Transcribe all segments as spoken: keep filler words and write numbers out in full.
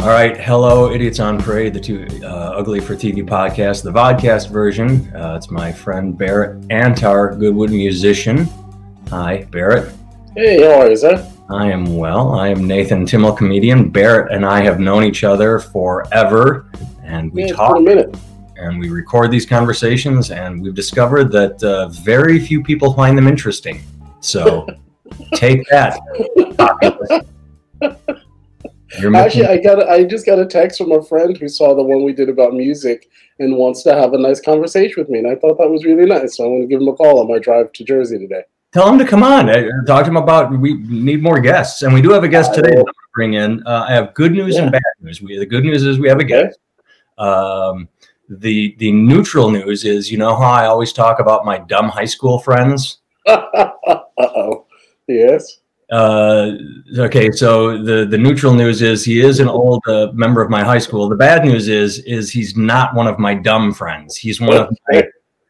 All right. Hello, Idiots on Parade, the two uh, Ugly for T V podcast, the vodcast version. Uh, it's my friend Barrett Antar Goodwood, musician. Hi, Barrett. Hey, how are you, sir? I am well. I am Nathan Timmel, comedian. Barrett and I have known each other forever, and we yeah, talk a minute. And we record these conversations, and we've discovered that uh, very few people find them interesting. So take that. Actually, I got I just got a text from a friend who saw the one we did about music and wants to have a nice conversation with me, and I thought that was really nice. So I'm going to give him a call on my drive to Jersey today. Tell him to come on. I talked to him about we need more guests, and we do have a guest today. I'm going to bring in. Uh, I have good news yeah. and bad news. We, the good news is we have a guest. Okay. Um, the the neutral news is, you know how I always talk about my dumb high school friends? Uh-oh. Yes. Uh, okay, so the, the neutral news is he is an old uh, member of my high school. The bad news is is he's not one of my dumb friends. He's one of my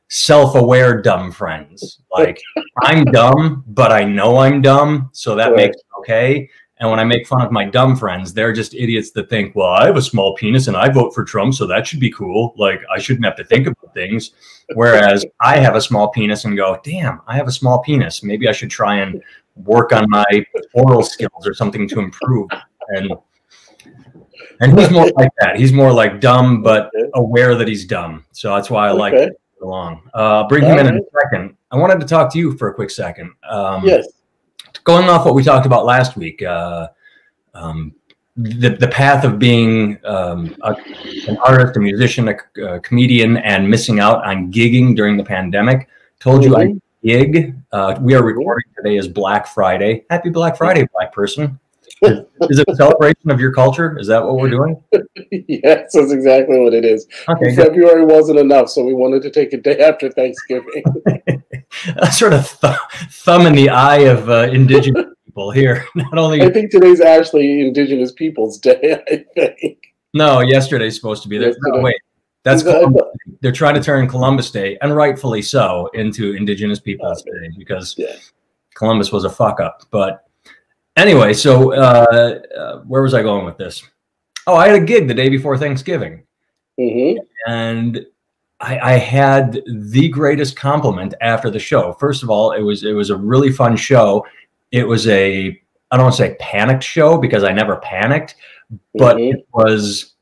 self-aware dumb friends. Like, I'm dumb, but I know I'm dumb, so that makes it okay. And when I make fun of my dumb friends, they're just idiots that think, well, I have a small penis and I vote for Trump, so that should be cool. Like, I shouldn't have to think about things. Whereas I have a small penis and go, damn, I have a small penis. Maybe I should try and work on my oral skills or something to improve. And and he's more like that. He's more like dumb, but aware that he's dumb. So that's why I like okay. it along. Uh, bring him All in right. in a second. I wanted to talk to you for a quick second. Um, yes. Going off what we talked about last week, uh, um, the, the path of being um, a, an artist, a musician, a, a comedian, and missing out on gigging during the pandemic. Told mm-hmm. you I gig. Uh, we are recording today is Black Friday. Happy Black Friday, Black person. Is, is it a celebration of your culture? Is that what we're doing? Yes, that's exactly what it is. Okay, February wasn't enough, so we wanted to take a day after Thanksgiving. A sort of th- thumb in the eye of uh, indigenous people here. Not only I think today's actually Indigenous Peoples Day. I think no, yesterday's supposed to be there. No, wait, that's Columbus. They're trying to turn Columbus Day, and rightfully so, into Indigenous Peoples Day because yeah. Columbus was a fuck up. But anyway, so uh, uh, where was I going with this? Oh, I had a gig the day before Thanksgiving, mm-hmm. and. I, I had the greatest compliment after the show. First of all, it was it was a really fun show. It was a, I don't want to say panicked show because I never panicked, but mm-hmm. it was,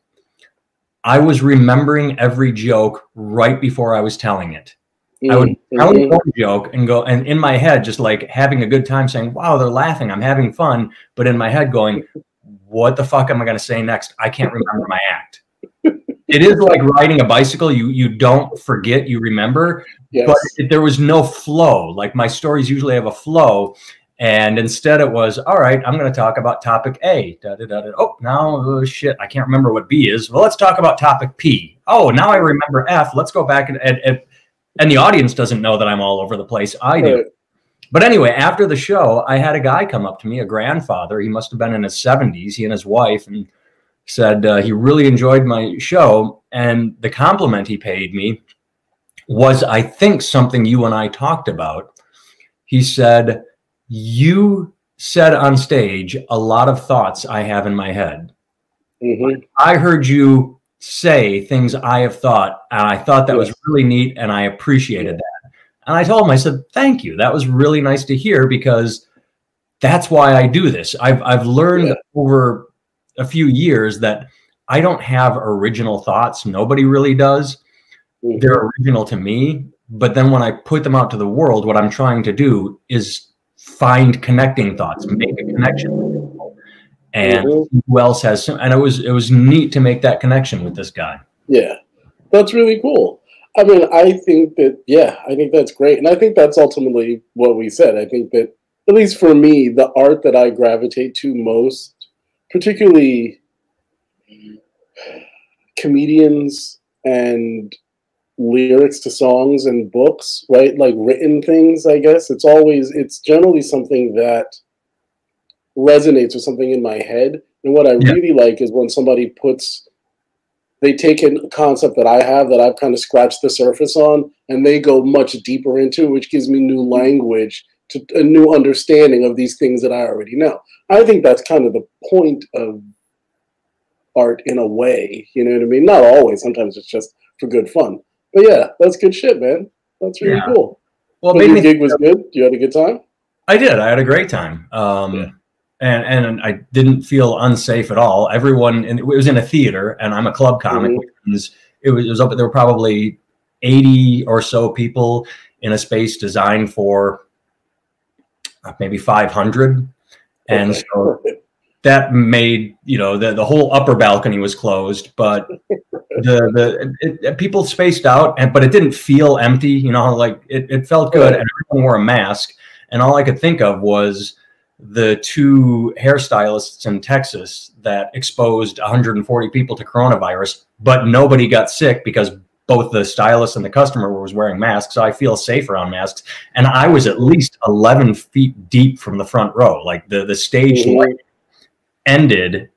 I was remembering every joke right before I was telling it. Mm-hmm. I would tell mm-hmm. one joke and go, and in my head, just like having a good time saying, wow, they're laughing, I'm having fun. But in my head going, what the fuck am I going to say next? I can't remember my act. It is like riding a bicycle. You you don't forget, you remember. Yes. But it, there was no flow. Like my stories usually have a flow. And instead it was, all right, I'm going to talk about topic A. Da, da, da, da. Oh, now, oh, shit, I can't remember what B is. Well, let's talk about topic P. Oh, now I remember F. Let's go back. And and, and, and the audience doesn't know that I'm all over the place. I do. Right. But anyway, after the show, I had a guy come up to me, a grandfather. He must have been in his seventies, he and his wife, and said uh, he really enjoyed my show, and the compliment he paid me was, I think, something you and I talked about. He said, you said on stage a lot of thoughts I have in my head. Mm-hmm. I heard you say things I have thought, and I thought that yes. was really neat, and I appreciated that. And I told him, I said, thank you. That was really nice to hear, because that's why I do this. I've I've learned yeah. over a few years that I don't have original thoughts. Nobody really does. Mm-hmm. They're original to me. But then when I put them out to the world, what I'm trying to do is find connecting thoughts, make a connection with people. And mm-hmm. who else has some, and it was, it was neat to make that connection with this guy. Yeah. That's really cool. I mean, I think that, yeah, I think that's great. And I think that's ultimately what we said. I think that, at least for me, the art that I gravitate to most, particularly comedians and lyrics to songs and books, right? Like written things, I guess. It's always, it's generally something that resonates with something in my head. And what I yeah. really like is when somebody puts, they take a concept that I have that I've kind of scratched the surface on, and they go much deeper into it, which gives me new language to a new understanding of these things that I already know. I think that's kind of the point of art in a way, you know what I mean? Not always, sometimes it's just for good fun. But yeah, that's good shit, man. That's really yeah. cool. Well, so your gig was good? You had a good time? I did. I had a great time. Um, yeah. And and I didn't feel unsafe at all. Everyone, and it was in a theater, and I'm a club comic. Mm-hmm. It was, it was up, there were probably eighty or so people in a space designed for maybe five hundred. Okay. And so that made, you know, the, the whole upper balcony was closed, but the the it, it, people spaced out, and but it didn't feel empty. You know, like it, it felt good, and everyone wore a mask. And all I could think of was the two hairstylists in Texas that exposed one hundred forty people to coronavirus, but nobody got sick because both the stylist and the customer was wearing masks. So I feel safe around masks. And I was at least eleven feet deep from the front row. Like the, the stage mm-hmm. light ended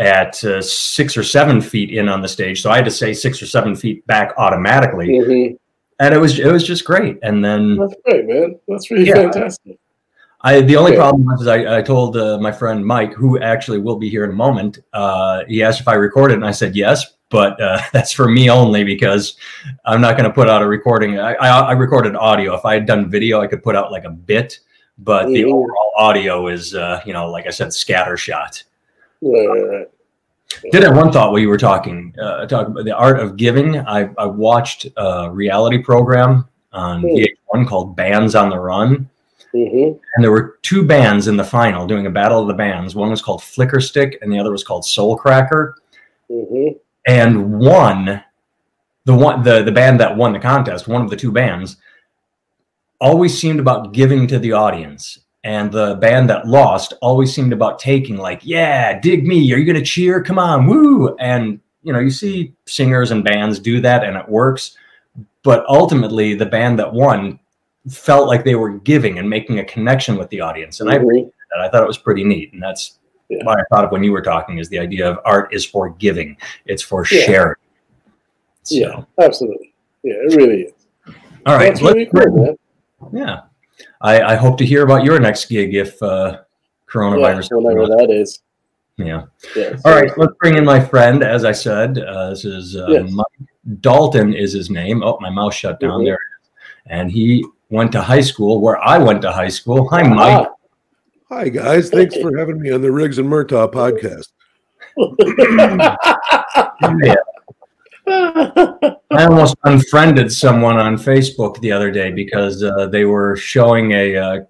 at uh, six or seven feet in on the stage. So I had to stay six or seven feet back automatically. Mm-hmm. And it was, it was just great. And then that's great, man. That's really yeah, fantastic. I, the only yeah. problem was I, I told uh, my friend Mike, who actually will be here in a moment. Uh, he asked if I recorded, and I said yes, but uh, that's for me only because I'm not going to put out a recording. I, I, I recorded audio. If I had done video, I could put out like a bit, but yeah. the overall audio is, uh, you know, like I said, scattershot. Right, right, right. Did have one thought while you were talking, uh, talking about the art of giving. I, I watched a reality program on V H one called Bands on the Run. Mm-hmm. And there were two bands in the final doing a battle of the bands. One was called Flicker Stick and the other was called Soulcracker. Mm-hmm. And one, the one, the, the band that won the contest, one of the two bands, always seemed about giving to the audience. And the band that lost always seemed about taking, like, yeah, dig me. Are you going to cheer? Come on. Woo. And, you know, you see singers and bands do that and it works. But ultimately, the band that won felt like they were giving and making a connection with the audience. And mm-hmm. I appreciated that. I thought it was pretty neat. And that's yeah. what I thought of when you were talking, is the idea of art is for giving. It's for yeah. sharing. So. Yeah, absolutely. Yeah, it really is. All right. That's really cool, man. Yeah. I, I hope to hear about your next gig if uh, coronavirus. Yeah, whatever that is. Yeah. yeah All right. Let's bring in my friend. As I said, uh, this is uh, yes. Mike Dalton is his name. Oh, my mouse shut down. Mm-hmm. There it is. And he went to high school where I went to high school. Hi, Mike. Hi, guys. Thanks for having me on the Riggs and Murtaugh podcast. yeah. I almost unfriended someone on Facebook the other day because uh, they were showing a uh,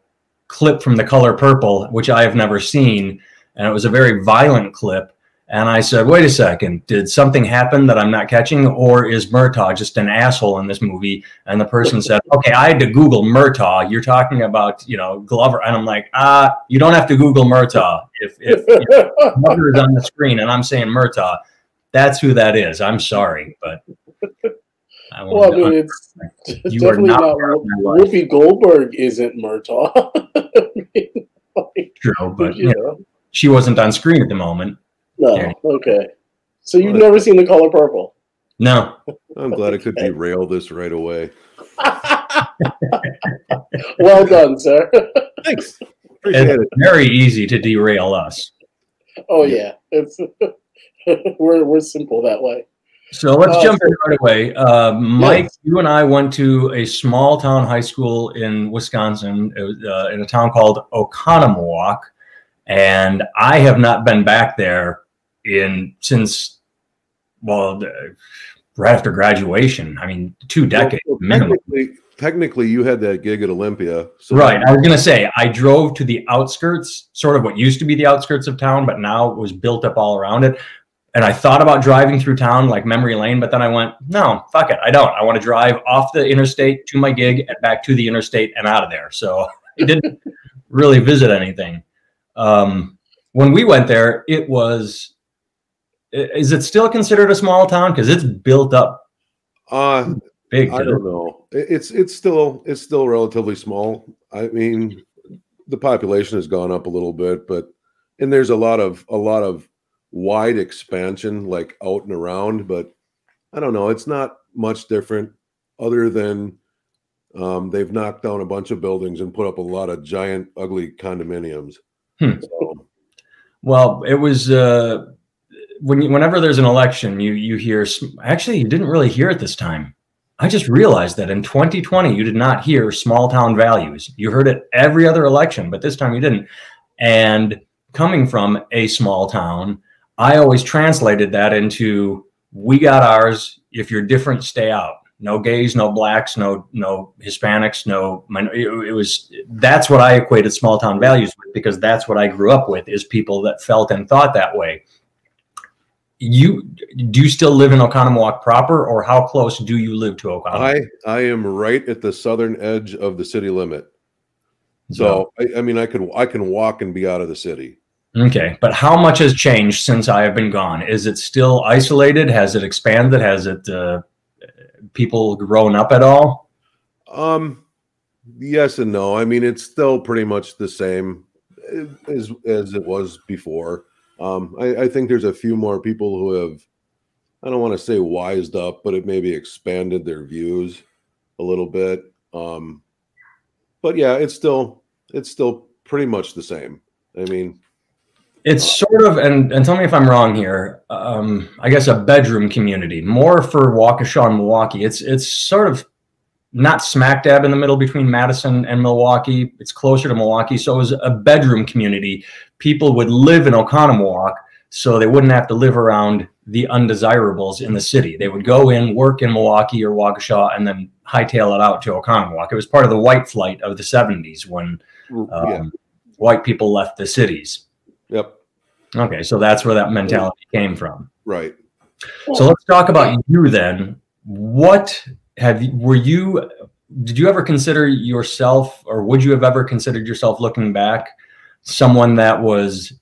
clip from The Color Purple, which I have never seen, and it was a very violent clip. And I said, wait a second, did something happen that I'm not catching, or is Murtaugh just an asshole in this movie? And the person said, okay, I had to Google Murtaugh. You're talking about, you know, Glover. And I'm like, ah, you don't have to Google Murtaugh. If, if, if Glover is on the screen and I'm saying Murtaugh, that's who that is. I'm sorry, but I well, I mean, it's, it's you definitely are not. Whoopi Goldberg isn't Murtaugh. I mean, like, true, but you know. she wasn't on screen at the moment. No, yeah. okay. So you've well, never seen The Color Purple? No. I'm glad I could derail this right away. Well done, sir. Thanks. Appreciate it's it. Very easy to derail us. Oh yeah, it's. We're we're simple that way. So let's uh, jump in right away. Uh, Mike, yes. you and I went to a small town high school in Wisconsin, uh, in a town called Oconomowoc, and I have not been back there in since, well, right after graduation. I mean, two decades well, well, minimum. Technically, technically, you had that gig at Olympia. So right. I was going to say, I drove to the outskirts, sort of what used to be the outskirts of town, but now it was built up all around it. And I thought about driving through town like memory lane, but then I went, no, fuck it. I don't. I want to drive off the interstate to my gig and back to the interstate and out of there. So I didn't really visit anything. Um, when we went there, it was, is it still considered a small town? Because it's built up uh, big. I don't it? know. It's, it's still, it's still relatively small. I mean, the population has gone up a little bit, but, and there's a lot of, a lot of, wide expansion like out and around, but I don't know, it's not much different other than um they've knocked down a bunch of buildings and put up a lot of giant ugly condominiums. hmm. so. Well, it was uh when whenever there's an election, you you hear, actually, you didn't really hear it this time. I just realized that in twenty twenty, you did not hear small town values. You heard it every other election, but this time you didn't. And coming from a small town, I always translated that into, we got ours. If you're different, stay out. No gays, no blacks, no no Hispanics, no. It was that's what I equated small town values with, because that's what I grew up with, is people that felt and thought that way. You do you still live in Oconomowoc proper, or how close do you live to Oconomowoc? I, I am right at the southern edge of the city limit. So yeah. I, I mean, I could I can walk and be out of the city. Okay, but how much has changed since I have been gone? Is it still isolated? Has it expanded? Has it uh, people grown up at all? Um, yes and no. I mean, it's still pretty much the same as as it was before. Um, I, I think there's a few more people who have, I don't want to say wised up, but it maybe expanded their views a little bit. Um, but yeah, it's still, it's still pretty much the same. I mean, it's sort of, and, and tell me if I'm wrong here, um, I guess a bedroom community, more for Waukesha and Milwaukee. It's, it's sort of not smack dab in the middle between Madison and Milwaukee. It's closer to Milwaukee. So it was a bedroom community. People would live in Oconomowoc so they wouldn't have to live around the undesirables in the city. They would go in, work in Milwaukee or Waukesha, and then hightail it out to Oconomowoc. It was part of the white flight of the seventies when um, yeah. white people left the cities. Yep. Okay. So that's where that mentality came from. Right. So let's talk about you then. What... Have you, were you, did you ever consider yourself, or would you have ever considered yourself looking back, someone that was,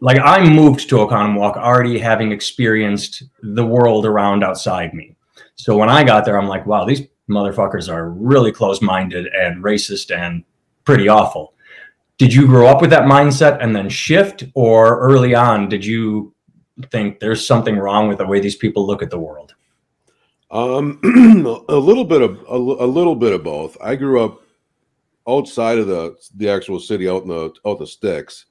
like, I moved to Oconomowoc already having experienced the world around outside me. So when I got there, I'm like, wow, these motherfuckers are really close-minded and racist and pretty awful. Did you grow up with that mindset and then shift, or early on, did you think there's something wrong with the way these people look at the world? Um, a little bit of a, a little bit of both. I grew up outside of the the actual city, out in the out the sticks,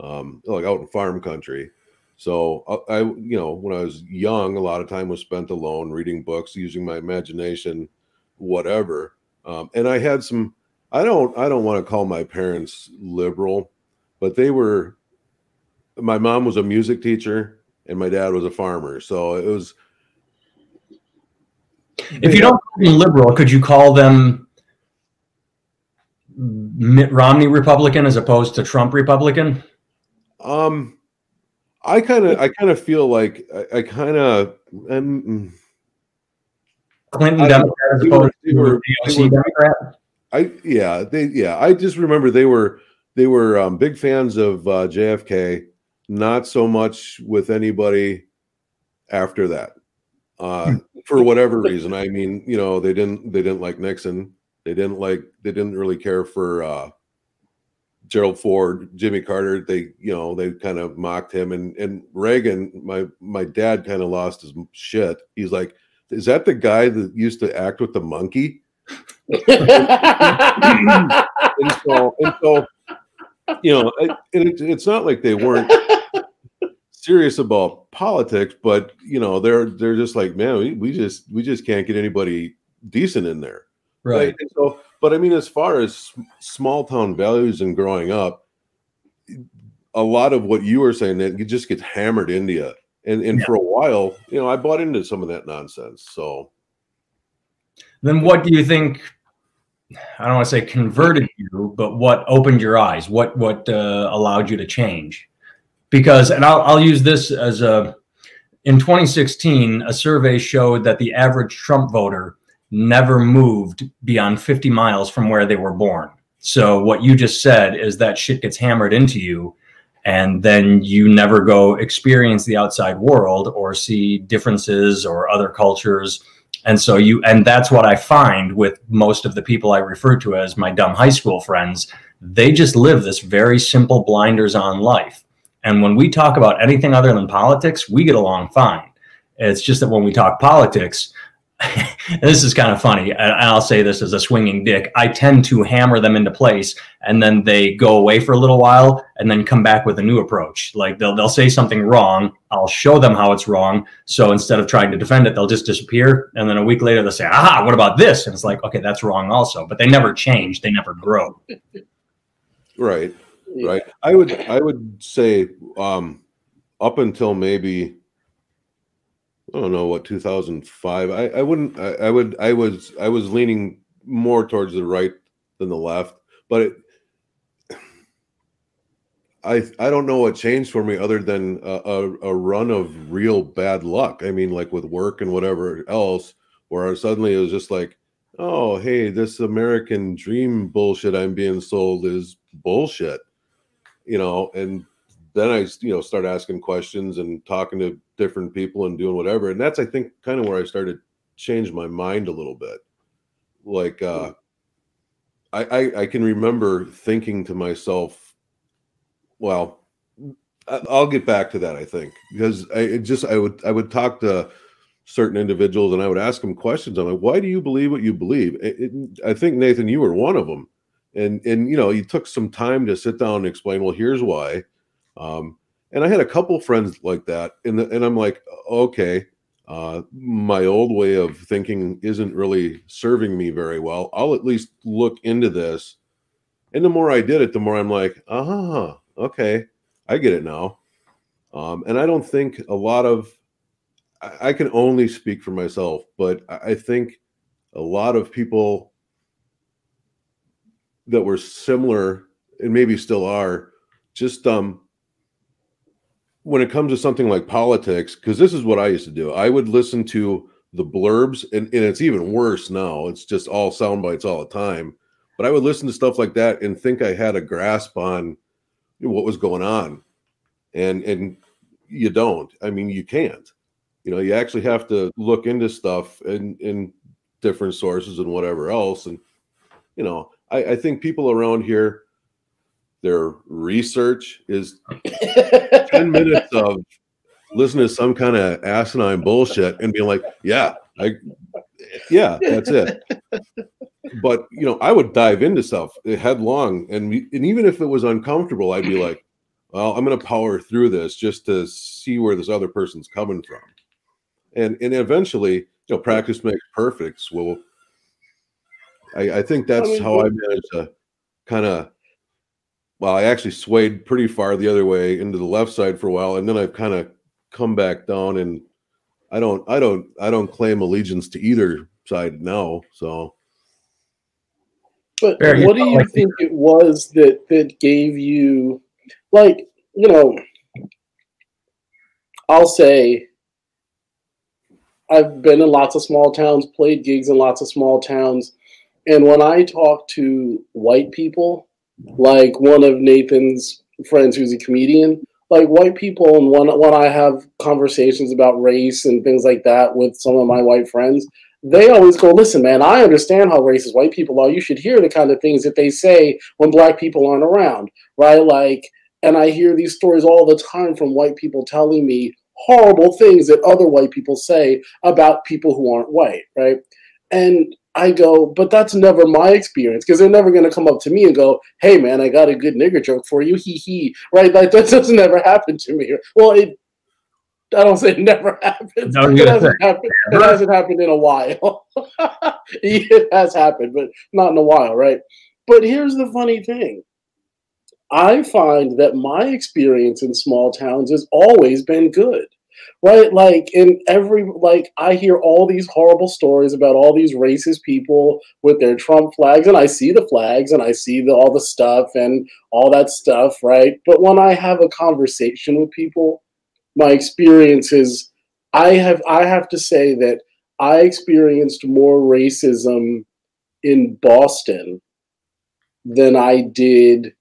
um, like out in farm country. So I, I, you know, when I was young, a lot of time was spent alone, reading books, using my imagination, whatever. Um, and I had some. I don't. I don't want to call my parents liberal, but they were. My mom was a music teacher, and my dad was a farmer. So it was. If you don't call them liberal, could you call them Mitt Romney Republican as opposed to Trump Republican? Um, I kind of, I kind of feel like I, I kind of Clinton Democrat as opposed to D O C Democrat. I yeah, they yeah. I just remember they were they were um, big fans of uh, J F K. Not so much with anybody after that. Uh, for whatever reason, I mean, you know, they didn't, they didn't like Nixon. They didn't like, they didn't really care for, uh, Gerald Ford, Jimmy Carter. They, you know, they kind of mocked him, and, and Reagan, my, my dad kind of lost his shit. He's like, is that the guy that used to act with the monkey? and, so, and so, you know, I, and it, it's not like they weren't serious about politics, but you know, they're they're just like, man, we, we just we just can't get anybody decent in there, right? right? And so, but I mean, as far as small town values and growing up, a lot of what you were saying, that you just get hammered into you, and and yeah. for a while, you know, I bought into some of that nonsense. So then, what do you think? I don't want to say converted you, but what opened your eyes? What what uh, allowed you to change? Because, and I'll, I'll use this as a, in twenty sixteen, a survey showed that the average Trump voter never moved beyond fifty miles from where they were born. So what you just said is that shit gets hammered into you, and then you never go experience the outside world or see differences or other cultures. And so you, and that's what I find with most of the people I refer to as my dumb high school friends. They just live this very simple blinders on life. And when we talk about anything other than politics, we get along fine. It's just that when we talk politics, and this is kind of funny, and I'll say this as a swinging dick, I tend to hammer them into place, and then they go away for a little while and then come back with a new approach. Like they'll they'll say something wrong, I'll show them how it's wrong. So instead of trying to defend it, they'll just disappear. And then a week later, they'll say, aha, what about this? And it's like, okay, that's wrong also. But they never change. They never grow. Right. Right. I would I would say um, up until maybe, I don't know what, two thousand five, I, I wouldn't I, I would I was I was leaning more towards the right than the left. But it, I I don't know what changed for me other than a, a, a run of real bad luck. I mean, like with work and whatever else, where suddenly it was just like, oh, hey, this American dream bullshit I'm being sold is bullshit, you know. And then I, you know, start asking questions and talking to different people and doing whatever. And that's, I think, kind of where I started to change my mind a little bit. Like uh, I, I I can remember thinking to myself, well, I'll get back to that, I think, because I it just I would I would talk to certain individuals and I would ask them questions. I'm like, why do you believe what you believe? It, it, I think, Nathan, you were one of them, and and you know, you took some time to sit down and explain, well, here's why. Um, and I had a couple friends like that, and the, and I'm like, okay, uh, my old way of thinking isn't really serving me very well. I'll at least look into this. And the more I did it, the more I'm like, uh-huh. Okay, I get it now. Um, and I don't think a lot of, I, I can only speak for myself, but I, I think a lot of people that were similar and maybe still are just, um, when it comes to something like politics, because this is what I used to do. I would listen to the blurbs, and, and it's even worse now. It's just all sound bites all the time. But I would listen to stuff like that and think I had a grasp on what was going on, and and you don't. I mean, you can't. You know, you actually have to look into stuff and in different sources and whatever else. And you know, I, I think people around here, their research is ten minutes of listening to some kind of asinine bullshit and being like, yeah, I, yeah, that's it. But, you know, I would dive into stuff headlong. And and even if it was uncomfortable, I'd be like, well, I'm going to power through this just to see where this other person's coming from. And and eventually, you know, practice makes perfect. Well, I, I think that's I mean, how I managed to kind of, well, I actually swayed pretty far the other way into the left side for a while. And then I've kind of come back down, and I don't, I don't, I don't claim allegiance to either side now. So. But Barry, what do you think it was that, that gave you, like, you know, I'll say I've been in lots of small towns, played gigs in lots of small towns. And when I talk to white people, like one of Nathan's friends who's a comedian, like white people, and when, when I have conversations about race and things like that with some of my white friends, they always go, listen, man, I understand how racist white people are. You should hear the kind of things that they say when black people aren't around, right? Like, and I hear these stories all the time from white people telling me horrible things that other white people say about people who aren't white, right? And I go, but that's never my experience, because they're never going to come up to me and go, hey, man, I got a good nigger joke for you, hee hee, right? Like, that doesn't ever happen to me. Well, it I don't say it never happens. No, it hasn't happened. It hasn't happened in a while. It has happened, but not in a while, right? But here's the funny thing. I find that my experience in small towns has always been good, right? Like in every, like I hear all these horrible stories about all these racist people with their Trump flags, and I see the flags and I see the, all the stuff and all that stuff, right? But when I have a conversation with people, my experience is, I have I have to say that I experienced more racism in Boston than I did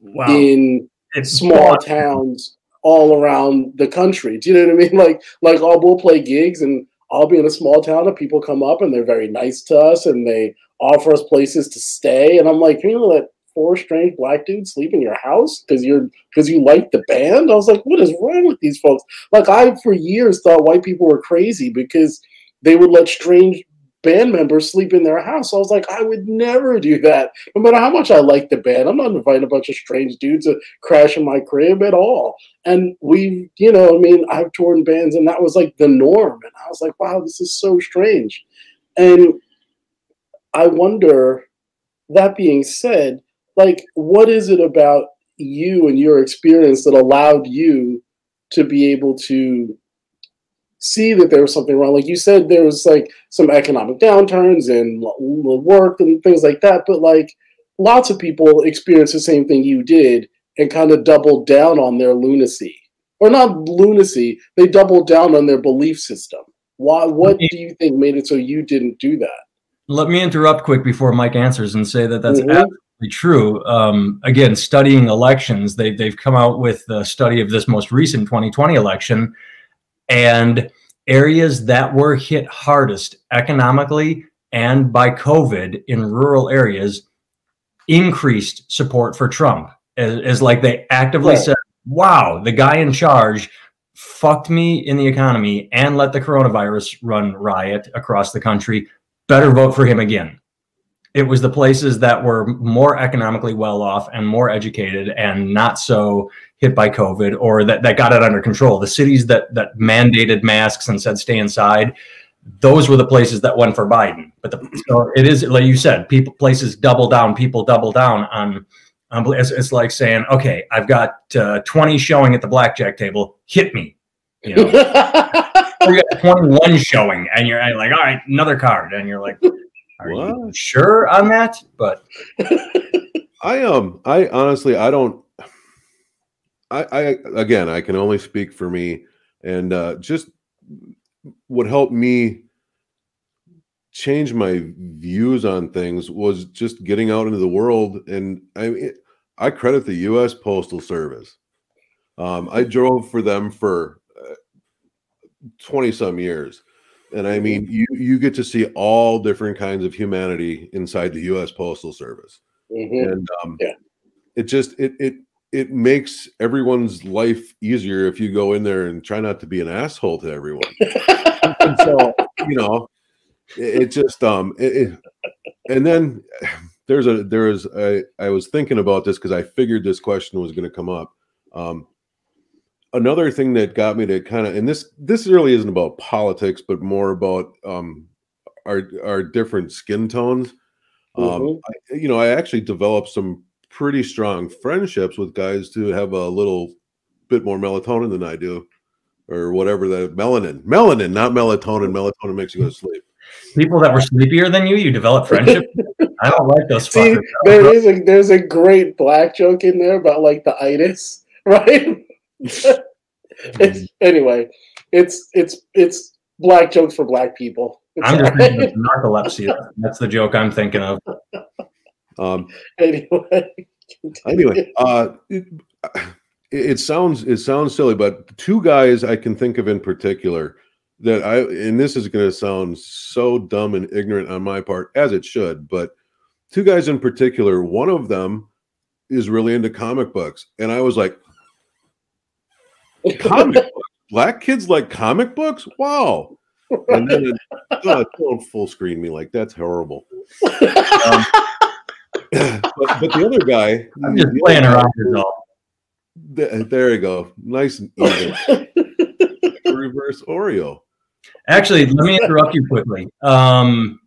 wow. in it's small Boston. Towns all around the country. Do you know what I mean? Like, like I'll, we'll play gigs and I'll be in a small town and people come up and they're very nice to us and they offer us places to stay. And I'm like, you know that. Four strange black dudes sleep in your house because you're because you like the band. I was like, what is wrong with these folks? Like, I for years thought white people were crazy because they would let strange band members sleep in their house. I was like, I would never do that. No matter how much I like the band, I'm not inviting a bunch of strange dudes to crash in my crib at all. And we, you know, I mean, I've toured in bands and that was like the norm. And I was like, wow, this is so strange. And I wonder, that being said, like, what is it about you and your experience that allowed you to be able to see that there was something wrong? Like you said, there was like some economic downturns and work and things like that, but like lots of people experienced the same thing you did and kind of doubled down on their lunacy, or not lunacy, they doubled down on their belief system. Why? What do you think made it so you didn't do that? Let me interrupt quick before Mike answers and say that that's mm-hmm. absolutely true. Um, again, studying elections, they, they've come out with a study of this most recent twenty twenty election, and areas that were hit hardest economically and by COVID in rural areas increased support for Trump. As, as like they actively yeah. said, wow, the guy in charge fucked me in the economy and let the coronavirus run riot across the country. Better vote for him again. It was the places that were more economically well off and more educated and not so hit by COVID, or that, that got it under control. The cities that that mandated masks and said stay inside, those were the places that went for Biden. But the, so it is, like you said, people, places double down, people double down on, on it's, it's like saying, okay, I've got uh, twenty showing at the blackjack table, hit me. You know? We got twenty-one showing and you're like, all right, another card. And you're like, are what? You sure on that? But I um I honestly I don't I, I again I can only speak for me, and uh, just what helped me change my views on things was just getting out into the world. And I it, I credit the U S Postal Service. Um, I drove for them for twenty some years. And I mean, you, you get to see all different kinds of humanity inside the U S Postal Service. Mm-hmm. And um, yeah. it just, it, it, it makes everyone's life easier if you go in there and try not to be an asshole to everyone. And so, you know, it, it just, um, it, it, and then there's a, there is, I, I was thinking about this cause I figured this question was going to come up. Um, Another thing that got me to kind of, and this this really isn't about politics, but more about um, our our different skin tones. Mm-hmm. Um, I, you know, I actually developed some pretty strong friendships with guys who have a little bit more melatonin than I do, or whatever that melanin, melanin, not melatonin. Melatonin makes you go to sleep. People that were sleepier than you, you develop friendship. I don't like those. See, fuckers. There is a there's a great black joke in there about like the itis, right? It's, anyway, it's it's it's black jokes for black people. It's I'm just thinking of narcolepsy. That's the joke I'm thinking of. Um, anyway, anyway, uh, it, it sounds it sounds silly, but two guys I can think of in particular that I, and this is going to sound so dumb and ignorant on my part, as it should, but two guys in particular. One of them is really into comic books, and I was like. Comic book. Black kids like comic books? Wow. And then it, oh, don't full screen me like that's horrible. Um, but, but the other guy, I'm just the playing around th- there you go. Nice and easy. Reverse Oreo. Actually, let me interrupt you quickly. Um,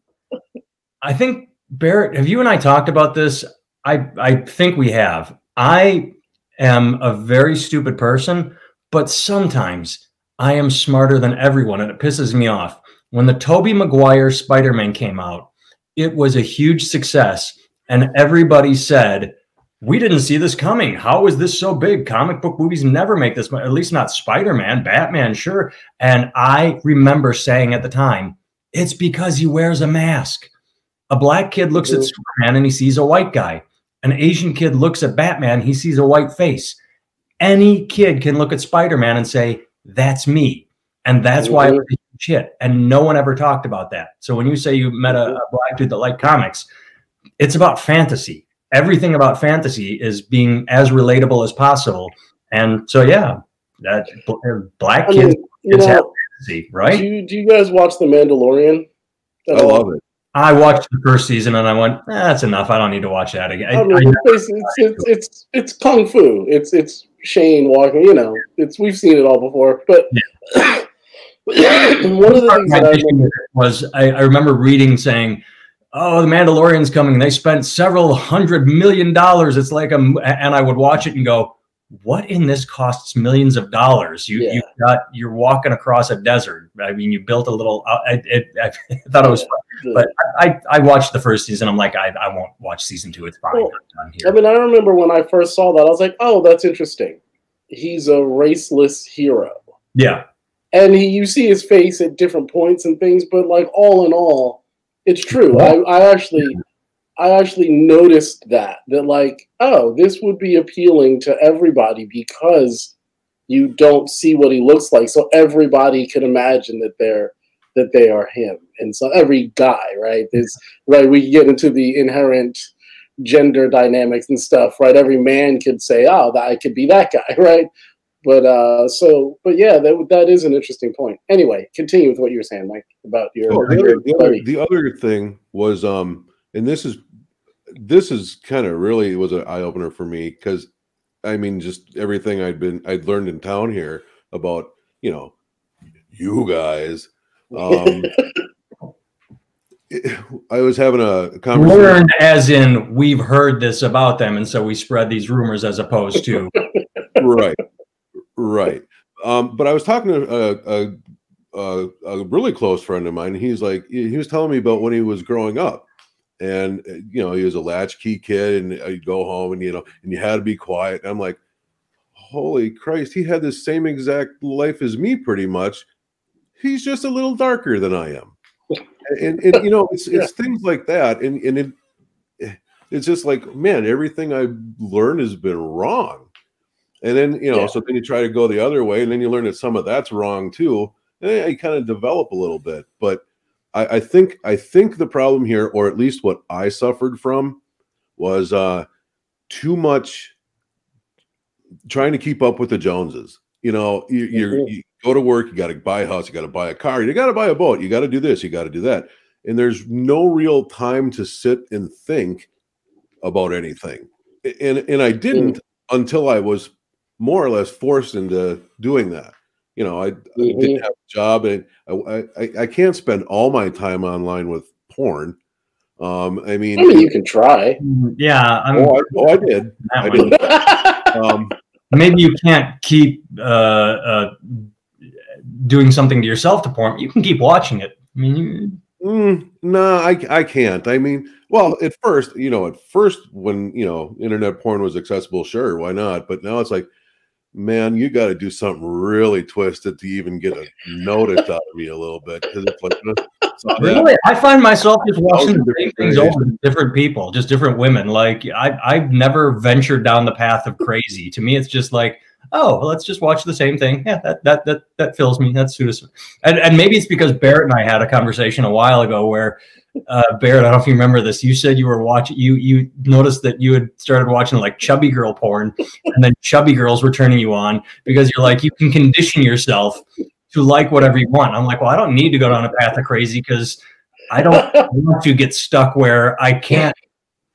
I think Barrett, have you and I talked about this? I I think we have. I am a very stupid person, but sometimes I am smarter than everyone, and it pisses me off. When the Tobey Maguire Spider-Man came out, it was a huge success, and everybody said, we didn't see this coming. How is this so big? Comic book movies never make this much, at least not Spider-Man, Batman, sure. And I remember saying at the time, it's because he wears a mask. A black kid looks at Superman and he sees a white guy. An Asian kid looks at Batman, he sees a white face. Any kid can look at Spider-Man and say, that's me. And that's why I was a shit. And no one ever talked about that. So when you say you met a, a black dude that liked comics, it's about fantasy. Everything about fantasy is being as relatable as possible. And so, yeah, that black kids, I mean, you know, have fantasy, right? Do you, do you guys watch The Mandalorian? I love it. I watched the first season and I went, eh, that's enough. I don't need to watch that again. I, I mean, I it's, it's, it's, it's, it's kung fu. It's it's Shane walking, you know, it's we've seen it all before. But yeah. One of the things that I remember was I, I remember reading saying, oh, The Mandalorian's coming. They spent several hundred million dollars. It's like a, and I would watch it and go, what in this costs millions of dollars? You, yeah. you got, you're walking across a desert. I mean, you built a little, I, it, I thought it was fun, but I, I watched the first season. I'm like, I, I won't watch season two. It's probably well, not done here. I mean, I remember when I first saw that, I was like, oh, that's interesting. He's a raceless hero. Yeah. And he, you see his face at different points and things, but like all in all, it's true. I, I actually, I actually noticed that, that like, oh, this would be appealing to everybody because you don't see what he looks like. So everybody can imagine that they're, that they are him. And so every guy, right. There's right. We get into the inherent gender dynamics and stuff, right. Every man could say, oh, that I could be that guy. Right. But, uh, so, but yeah, that, that is an interesting point. Anyway, continue with what you were saying, Mike, about your, oh, the, other, the, other, the other thing was, um, and this is, this is kind of really was an eye opener for me because, I mean, just everything I'd been I'd learned in town here about you know, you guys. Um, it, I was having a conversation. Learned as in we've heard this about them, and so we spread these rumors as opposed to right, right. Um, but I was talking to a, a, a, a really close friend of mine. He's like he was telling me about when he was growing up. And, you know, he was a latchkey kid and you go home and, you know, and you had to be quiet. And I'm like, holy Christ, he had the same exact life as me pretty much. He's just a little darker than I am. And, and you know, it's it's things like that. And, and it it's just like, man, everything I've learned has been wrong. And then, you know, yeah. so then you try to go the other way and then you learn that some of that's wrong too. And I kind of develop a little bit, but I think I think the problem here, or at least what I suffered from, was uh, too much trying to keep up with the Joneses. You know, you, mm-hmm. you go to work, you got to buy a house, you got to buy a car, you got to buy a boat, you got to do this, you got to do that. And there's no real time to sit and think about anything. And, and I didn't mm-hmm. until I was more or less forced into doing that. You know, I, mm-hmm. I didn't have a job, and I, I I can't spend all my time online with porn. Um, I mean, I mean you can try. Yeah, I'm, oh, I, oh, I did. I did. um, Maybe you can't keep uh, uh, doing something to yourself to porn. You can keep watching it. I mean, you... mm, no, nah, I I can't. I mean, well, at first, you know, at first when you know internet porn was accessible, sure, why not? But now it's like. Man, you got to do something really twisted to even get a notice out of me a little bit. Because it's like, uh, really, I find myself just watching the same things over different people, just different women. Like I, I've never ventured down the path of crazy. To me, it's just like, oh, well, let's just watch the same thing. Yeah, that that that that fills me. That suits me. And and maybe it's because Barrett and I had a conversation a while ago where uh, Barrett, I don't know if you remember this. You said you were watching. You you noticed that you had started watching like chubby girl porn, and then chubby girls were turning you on because you're like you can condition yourself to like whatever you want. I'm like, well, I don't need to go down a path of crazy because I don't want to get stuck where I can't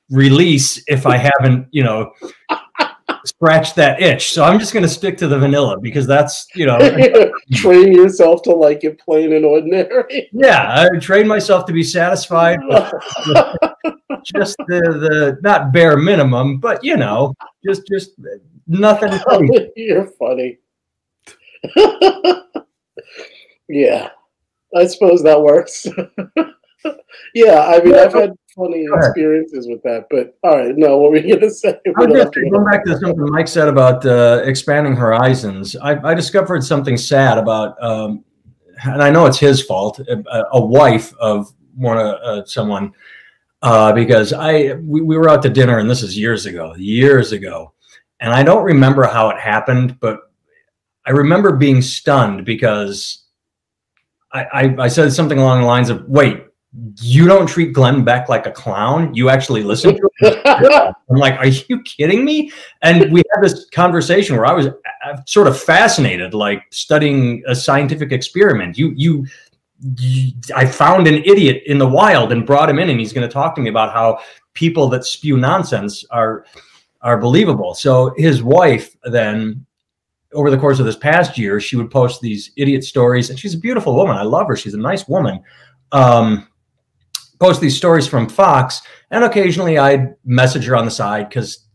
release if I haven't, you know, scratched that itch. So I'm just going to stick to the vanilla because that's, you know, train yourself to like it plain and ordinary. Yeah, I train myself to be satisfied with, with just the, the not bare minimum, but you know, just just nothing. Funny. You're funny. Yeah, I suppose that works. Yeah, I mean, I've had funny experiences with that, but all right, no, what were you going to say? I'm just going back to something Mike said about uh, expanding horizons. I, I discovered something sad about, um, and I know it's his fault, a, a wife of one of uh, someone, uh, because I we, we were out to dinner, and this is years ago, years ago, and I don't remember how it happened, but I remember being stunned because I, I, I said something along the lines of, wait, you don't treat Glenn Beck like a clown. You actually listen to him. I'm like, are you kidding me? And we had this conversation where I was sort of fascinated, like studying a scientific experiment. You you I found an idiot in the wild and brought him in, and he's going to talk to me about how people that spew nonsense are are believable. So his wife then, over the course of this past year, she would post these idiot stories, and she's a beautiful woman. I love her. She's a nice woman. Um, post these stories from Fox, and occasionally I'd message her on the side because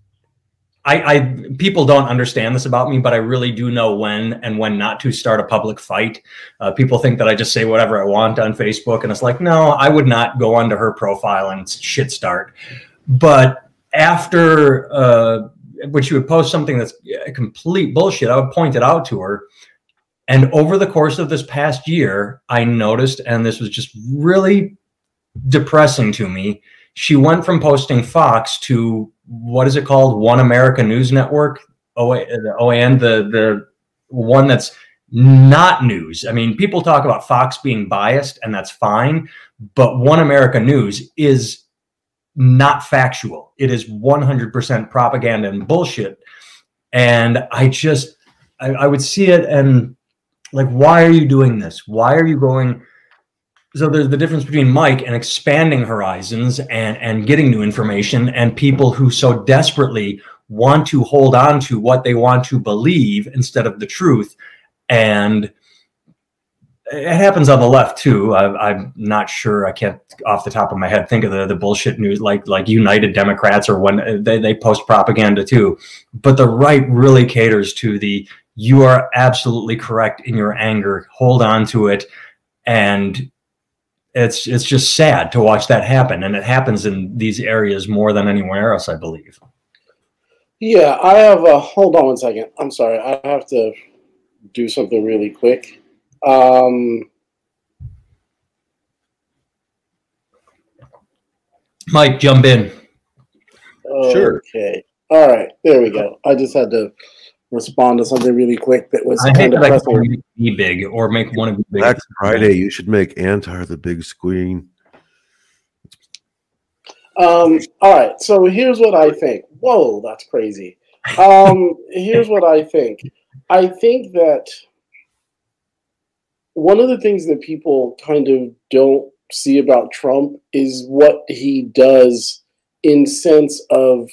I, I people don't understand this about me, but I really do know when and when not to start a public fight. Uh, people think that I just say whatever I want on Facebook, and it's like, no, I would not go onto her profile and shit start. But after uh, when she would post something that's complete bullshit, I would point it out to her. And over the course of this past year, I noticed, and this was just really depressing to me, she went from posting Fox to, what is it called? One America News Network. Oh, and the, the one that's not news. I mean, people talk about Fox being biased, and that's fine. But One America News is not factual. It is one hundred percent propaganda and bullshit. And I just, I, I would see it and like, why are you doing this? Why are you going? So there's the difference between Mike and expanding horizons and, and getting new information, and people who so desperately want to hold on to what they want to believe instead of the truth. And it happens on the left too. I, I'm not sure. I can't off the top of my head think of the, the bullshit news like like United Democrats or when they, they post propaganda too. But the right really caters to the, you are absolutely correct in your anger. Hold on to it. And It's it's just sad to watch that happen, and it happens in these areas more than anywhere else, I believe. Yeah, I have a – hold on one second. I'm sorry. I have to do something really quick. Um, Mike, jump in. Okay. Sure. Okay. All right. There we go. I just had to respond to something really quick that was I kind of pressing. Be big or make one of the big. Next Friday, you should make Antar the big screen. Um. All right. So here's what I think. Whoa, that's crazy. Um. Here's what I think. I think that one of the things that people kind of don't see about Trump is what he does in sense of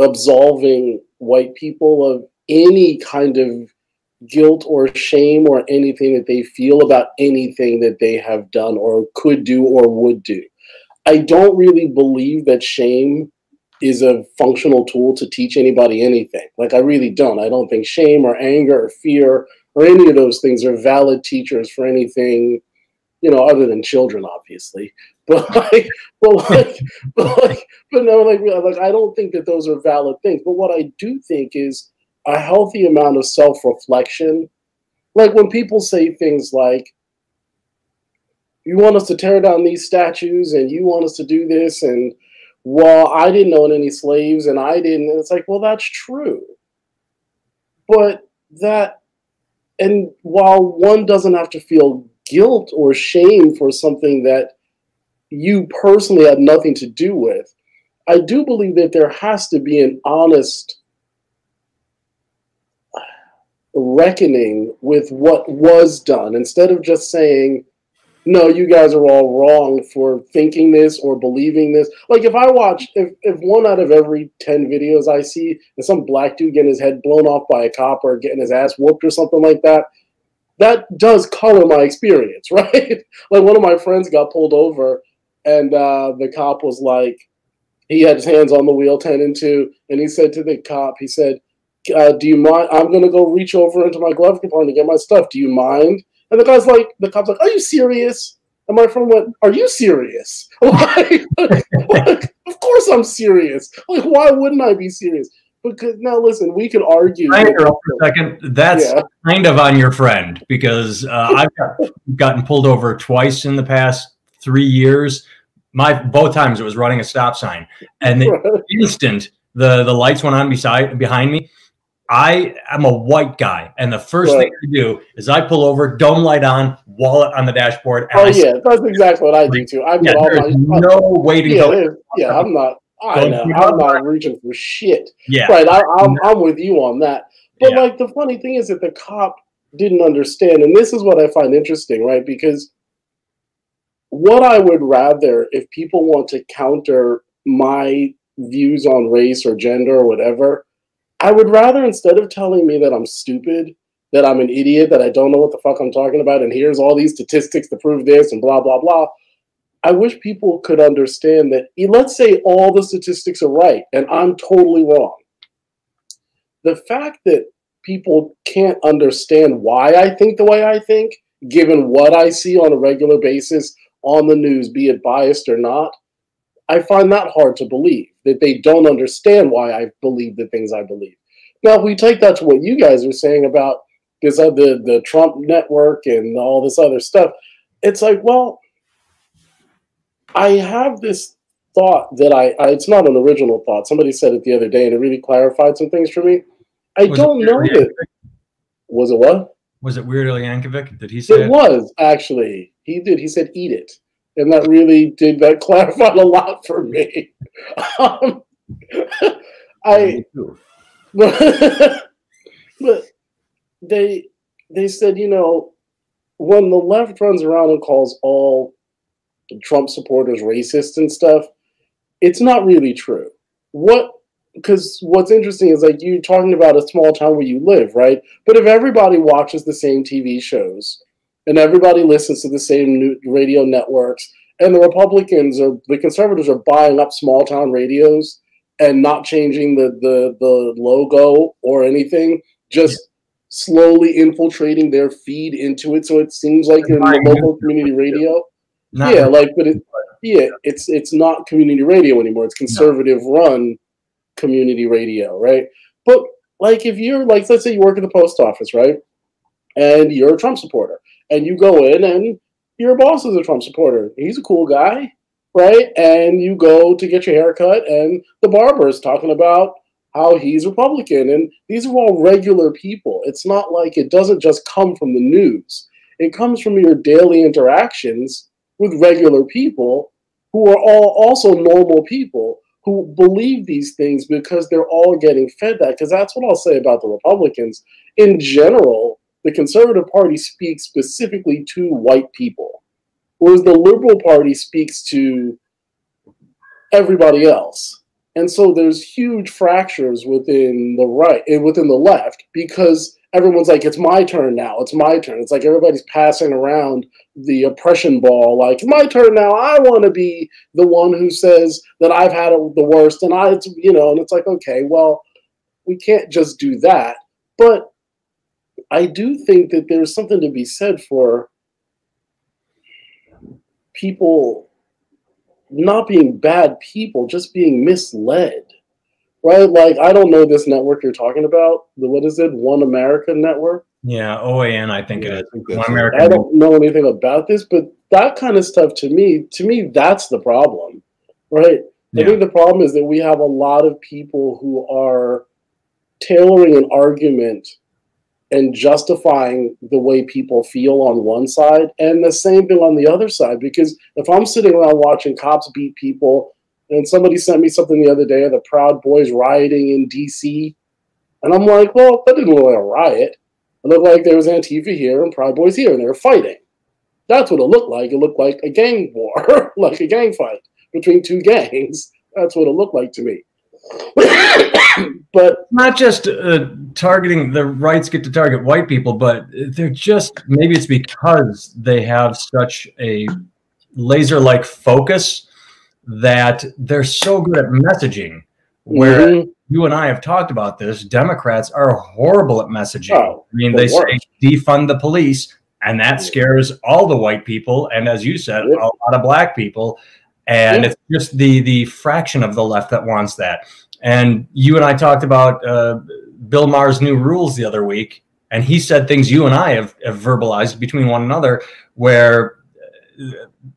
absolving white people of any kind of guilt or shame or anything that they feel about anything that they have done or could do or would do. I don't really believe that shame is a functional tool to teach anybody anything. Like, I really don't. I don't think shame or anger or fear or any of those things are valid teachers for anything, you know, other than children, obviously. But like, but like, but like, but no, like, like, I don't think that those are valid things. But what I do think is a healthy amount of self-reflection. Like when people say things like, you want us to tear down these statues and you want us to do this. And well, I didn't own any slaves and I didn't. And it's like, well, that's true. But that, and while one doesn't have to feel guilt or shame for something that you personally had nothing to do with, I do believe that there has to be an honest reckoning with what was done, instead of just saying, no, you guys are all wrong for thinking this or believing this. Like if I watch, if, if one out of every ten videos I see is some black dude getting his head blown off by a cop or getting his ass whooped or something like that, that does color my experience, right? Like one of my friends got pulled over and uh, the cop was like, he had his hands on the wheel, ten and two, and he said to the cop, he said, uh, do you mind? I'm going to go reach over into my glove compartment to get my stuff. Do you mind? And the guy's like, the cop's like, are you serious? And my friend went, are you serious? Like, like, of course I'm serious. Like, why wouldn't I be serious? Because now, listen, we could argue. I interrupt for a second. That's yeah. kind of on your friend, because uh, I've got, gotten pulled over twice in the past three years. My both times it was running a stop sign, and the instant the, the lights went on beside behind me. I am a white guy, and the first right. thing I do is I pull over, dome light on, wallet on the dashboard. And oh I yeah, that's exactly what I do too. I've yeah, got all my no uh, waiting. Yeah, yeah, I'm not. I know. I'm not reaching for shit. Yeah. Right. I, I'm, I'm with you on that. But yeah. like the funny thing is that the cop didn't understand. And this is what I find interesting, right? Because what I would rather, if people want to counter my views on race or gender or whatever, I would rather, instead of telling me that I'm stupid, that I'm an idiot, that I don't know what the fuck I'm talking about, and here's all these statistics to prove this and blah, blah, blah, I wish people could understand that, let's say all the statistics are right and I'm totally wrong. The fact that people can't understand why I think the way I think, given what I see on a regular basis on the news, be it biased or not, I find that hard to believe, that they don't understand why I believe the things I believe. Now, if we take that to what you guys are saying about this other, the Trump network and all this other stuff, it's like, well, I have this thought that I, I it's not an original thought. Somebody said it the other day, and it really clarified some things for me. I was don't know it. Was it what? Was it Weird Al Yankovic? Did he say it? It was, actually. He did. He said, eat it. And that really did, that clarified a lot for me. Um, I, but, but they they said, you know, when the left runs around and calls all Trump supporters racist and stuff, it's not really true. What, because what's interesting is, like, you're talking about a small town where you live, right? But if everybody watches the same T V shows, and everybody listens to the same radio networks, and the Republicans or the conservatives are buying up small town radios and not changing the the, the logo or anything, just yeah. slowly infiltrating their feed into it, so it seems like in the local community radio. Not yeah, like, but it, yeah, it's it's not community radio anymore. It's conservative no. run community radio, right? But like, if you're like, let's say you work at the post office, right, and you're a Trump supporter. And you go in, and your boss is a Trump supporter. He's a cool guy, right? And you go to get your hair cut, and the barber is talking about how he's Republican. And these are all regular people. It's not like it doesn't just come from the news. It comes from your daily interactions with regular people who are all also normal people who believe these things because they're all getting fed that. Because that's what I'll say about the Republicans in general. The Conservative Party speaks specifically to white people, whereas the Liberal Party speaks to everybody else. And so there's huge fractures within the right and within the left, because everyone's like, it's my turn now, it's my turn. It's like everybody's passing around the oppression ball, like, my turn now, I want to be the one who says that I've had it the worst. And I, it's, you know, and it's like, okay, well, we can't just do that. But I do think that there's something to be said for people not being bad people, just being misled, right? Like, I don't know this network you're talking about. The, what is it? One America Network? Yeah, O A N, I think yeah, it is. One America. I don't know anything about this, but that kind of stuff, to me, to me, that's the problem, right? Yeah. I think the problem is that we have a lot of people who are tailoring an argument and justifying the way people feel on one side, and the same thing on the other side. Because if I'm sitting around watching cops beat people, and somebody sent me something the other day of the Proud Boys rioting in D C, and I'm like, well, that didn't look like a riot. It looked like there was Antifa here and Proud Boys here, and they were fighting. That's what it looked like. It looked like a gang war, like a gang fight between two gangs. That's what it looked like to me. But not just uh, targeting the rights get to target white people, but they're just, maybe it's because they have such a laser-like focus that they're so good at messaging. Where mm-hmm. you and I have talked about this, Democrats are horrible at messaging. Oh, I mean, they work. say defund the police, and that scares all the white people, and as you said, yeah. a lot of black people. And yeah. it's just the the fraction of the left that wants that. And you and I talked about uh, Bill Maher's new rules the other week, and he said things you and I have, have verbalized between one another, where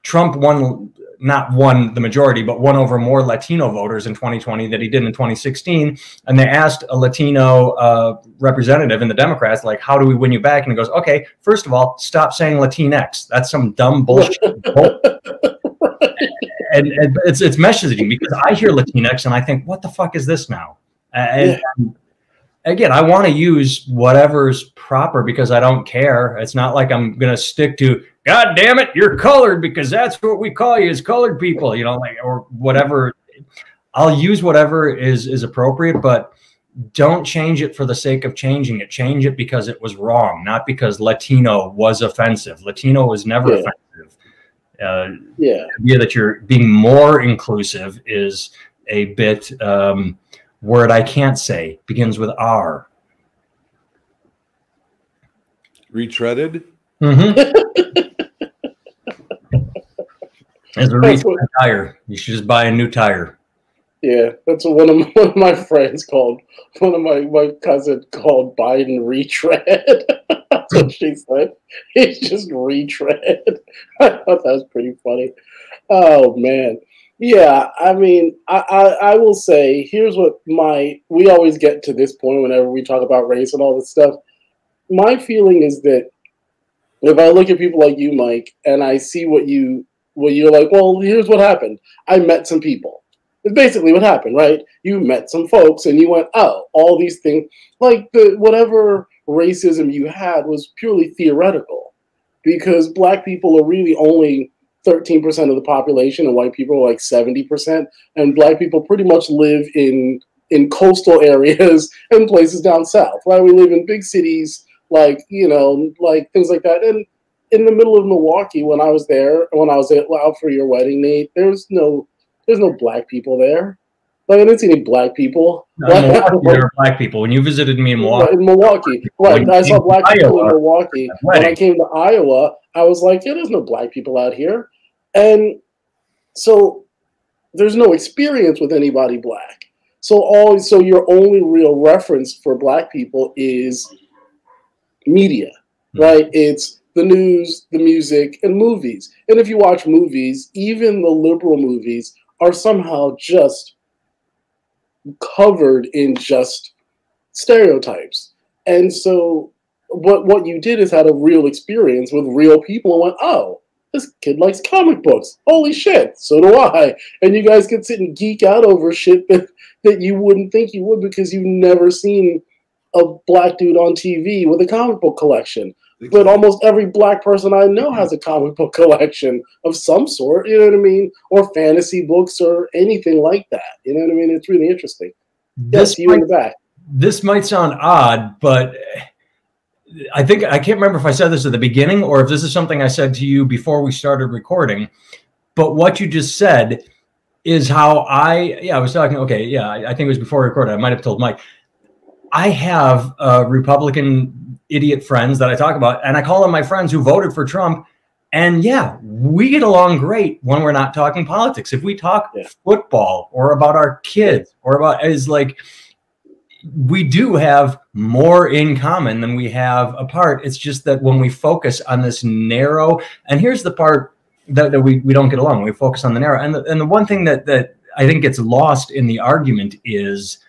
Trump won, not won the majority, but won over more Latino voters in twenty twenty than he did in twenty sixteen. And they asked a Latino uh, representative in the Democrats, like, how do we win you back? And he goes, okay, first of all, stop saying Latinx. That's some dumb bullshit. And, and it's it's messaging, because I hear Latinx and I think, what the fuck is this now? And, yeah. again, I want to use whatever's proper because I don't care. It's not like I'm going to stick to, God damn it, you're colored because that's what we call you as colored people, you know, like, or whatever. I'll use whatever is, is appropriate, but don't change it for the sake of changing it. Change it because it was wrong, not because Latino was offensive. Latino was never yeah. offensive. Uh, yeah. The idea that you're being more inclusive is a bit, um, word I can't say, begins with R. Retreaded? Mm-hmm. As a retread what, tire, you should just buy a new tire. Yeah, that's what one of my, one of my friends called, one of my, my cousin called Biden retread. That's what she said. He's just retread. I thought that was pretty funny. Oh, man. Yeah, I mean, I, I, I will say, here's what my, we always get to this point whenever we talk about race and all this stuff. My feeling is that if I look at people like you, Mike, and I see what you, what you're like, well, here's what happened. I met some people. It's basically what happened, right? You met some folks and you went, oh, all these things, like the whatever racism you had was purely theoretical because black people are really only thirteen percent of the population and white people are like seventy percent, and black people pretty much live in in coastal areas and places down south, right? We live in big cities, like, you know, like things like that. And in the middle of Milwaukee, when I was there, when I was out for your wedding, Nate, there's no there's no black people there. Like, I didn't see any black people. No, black, Milwaukee, there are black people. When you visited me in Milwaukee. In Milwaukee. Right. I saw black people in Milwaukee. When I came to Iowa, I was like, yeah, there's no black people out here. And so there's no experience with anybody black. So all, so your only real reference for black people is media, mm-hmm. right? It's the news, the music, and movies. And if you watch movies, even the liberal movies are somehow just covered in just stereotypes. And so what what you did is had a real experience with real people and went, oh, this kid likes comic books. Holy shit, so do I. And you guys could sit and geek out over shit that, that you wouldn't think you would because you've never seen a black dude on T V with a comic book collection. Exactly. But almost every black person I know has a comic book collection of some sort, you know what I mean? Or fantasy books or anything like that. You know what I mean? It's really interesting. This yes, you might, in the back. This might sound odd, but... I think I can't remember if I said this at the beginning or if this is something I said to you before we started recording, but what you just said is how I, yeah, I was talking. Okay. Yeah. I think it was before we recorded. I might've told Mike, I have uh Republican idiot friends that I talk about, and I call them my friends who voted for Trump. And yeah, we get along great when we're not talking politics. If we talk yeah. football or about our kids or about is like, we do have more in common than we have apart. It's just that when we focus on this narrow, and here's the part that, that we, we don't get along. We focus on the narrow. And the, and the one thing that, that I think gets lost in the argument is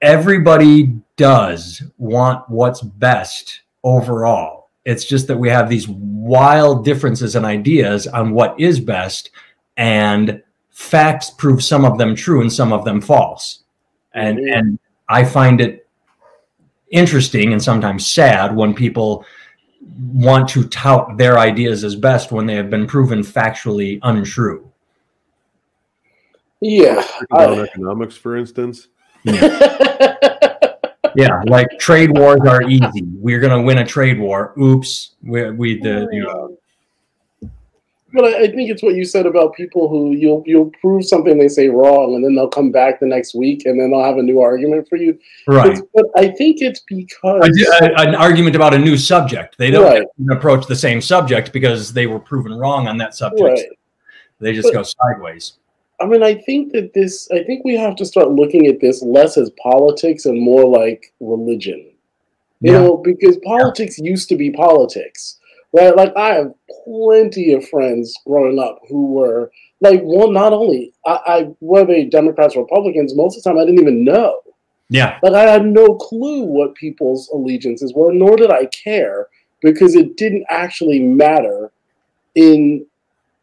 everybody does want what's best overall. It's just that we have these wild differences in ideas on what is best, and facts prove some of them true and some of them false. And, mm-hmm. and, I find it interesting and sometimes sad when people want to tout their ideas as best when they have been proven factually untrue. Yeah. About I, economics, for instance. Yeah. yeah, like trade wars are easy. We're going to win a trade war. Oops. We, we the, you know. But I, I think it's what you said about people who you'll you'll prove something they say wrong, and then they'll come back the next week, and then they'll have a new argument for you. Right. It's, but I think it's because... I, I, an argument about a new subject. They don't right. approach the same subject because they were proven wrong on that subject. Right. They just but, go sideways. I mean, I think that this... I think we have to start looking at this less as politics and more like religion. You yeah. know, because politics yeah. used to be politics. Right, like I have plenty of friends growing up who were like, well, not only I, I were they Democrats or Republicans, most of the time I didn't even know. Yeah, like I had no clue what people's allegiances were, nor did I care, because it didn't actually matter in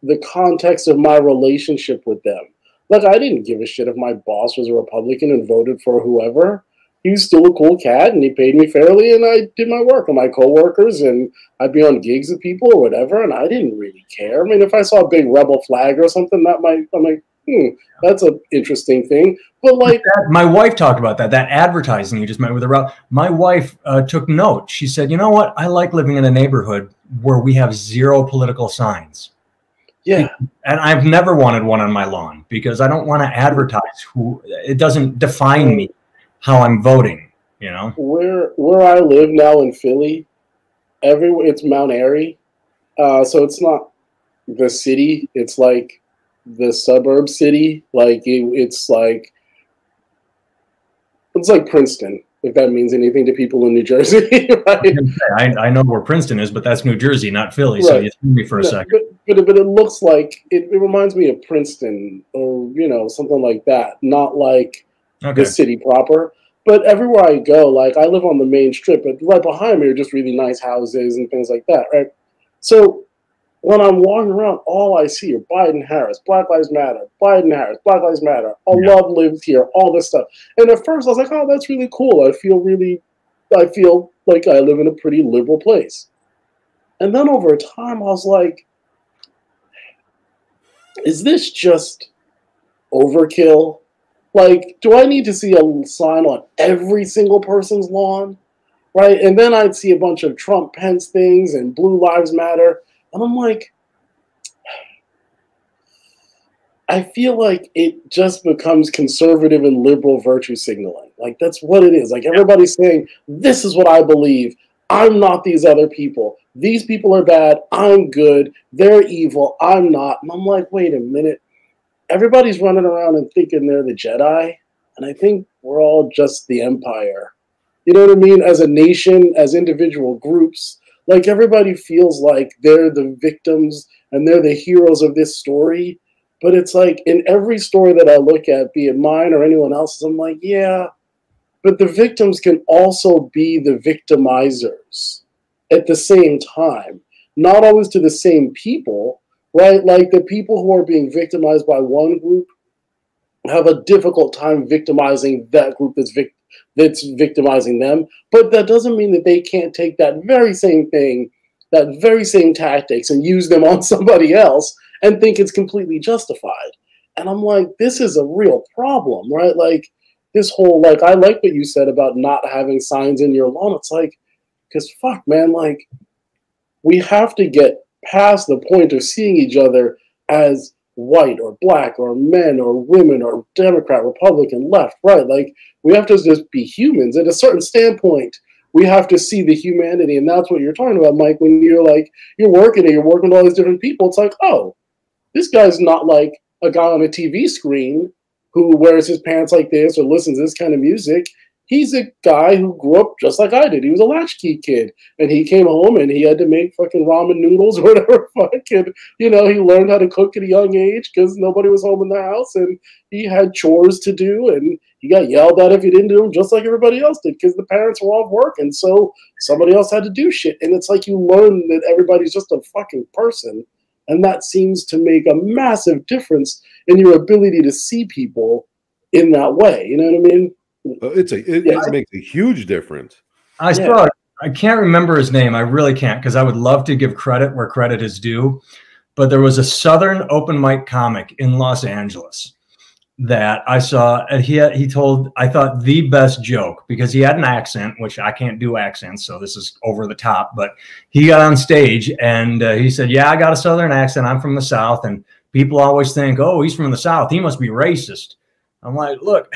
the context of my relationship with them. Like I didn't give a shit if my boss was a Republican and voted for whoever. he's still a cool cat, and he paid me fairly, and I did my work with my coworkers, and I'd be on gigs with people or whatever, and I didn't really care. I mean, if I saw a big rebel flag or something, that might, I'm like, hmm, that's an interesting thing. But like, my wife talked about that, that advertising you just met with her. My wife uh, took note. She said, you know what? I like living in a neighborhood where we have zero political signs. Yeah. And I've never wanted one on my lawn because I don't want to advertise who, it doesn't define me how I'm voting, you know? Where where I live now in Philly, everywhere, it's Mount Airy. Uh, so it's not the city. It's like the suburb city. Like it, it's like, it's like Princeton, if that means anything to people in New Jersey. Right? I, I know where Princeton is, but that's New Jersey, not Philly. Right. So you threw me for a no, second. But, but, but it looks like, it, it reminds me of Princeton or, you know, something like that. Not like okay. the city proper. But everywhere I go, like I live on the main strip, but right behind me are just really nice houses and things like that, right? So when I'm walking around, all I see are Biden Harris, Black Lives Matter, Biden Harris, Black Lives Matter, all yeah. love lives here, all this stuff. And at first I was like, oh, that's really cool. I feel really, I feel like I live in a pretty liberal place. And then over time, I was like, is this just overkill? Like, do I need to see a sign on every single person's lawn, right? And then I'd see a bunch of Trump Pence things and Blue Lives Matter. And I'm like, I feel like it just becomes conservative and liberal virtue signaling. Like, that's what it is. Like, everybody's saying, this is what I believe. I'm not these other people. These people are bad. I'm good. They're evil. I'm not. And I'm like, wait a minute. Everybody's running around and thinking they're the Jedi, and I think we're all just the Empire. You know what I mean? As a nation, as individual groups, like everybody feels like they're the victims and they're the heroes of this story. But it's like in every story that I look at, be it mine or anyone else's, I'm like, yeah, but the victims can also be the victimizers at the same time, not always to the same people. Right? Like the people who are being victimized by one group have a difficult time victimizing that group that's vic- that's victimizing them. But that doesn't mean that they can't take that very same thing, that very same tactics and use them on somebody else and think it's completely justified. And I'm like, this is a real problem, right? Like this whole, like, I like what you said about not having signs in your lawn. It's like, because fuck, man, like we have to get past the point of seeing each other as white or black or men or women or Democrat, Republican, left, right. Like we have to just be humans. At a certain standpoint, we have to see the humanity. And that's what you're talking about, Mike, when you're like, you're working and you're working with all these different people. It's like, oh, this guy's not like a guy on a T V screen who wears his pants like this or listens to this kind of music. He's a guy who grew up just like I did. He was a latchkey kid. And he came home and he had to make fucking ramen noodles or whatever fucking, you know, he learned how to cook at a young age because nobody was home in the house and he had chores to do and he got yelled at if he didn't do them just like everybody else did because the parents were off work and so somebody else had to do shit. And it's like you learn that everybody's just a fucking person. And that seems to make a massive difference in your ability to see people in that way. You know what I mean? It's a it, yeah. it makes a huge difference. I saw yeah. I can't remember his name. I really can't because I would love to give credit where credit is due. But there was a Southern open mic comic in Los Angeles that I saw, and he had, he told I thought the best joke because he had an accent, which I can't do accents, so this is over the top. But he got on stage and uh, he said, "Yeah, I got a Southern accent. I'm from the South, and people always think, oh, he's from the South. He must be racist." I'm like, look.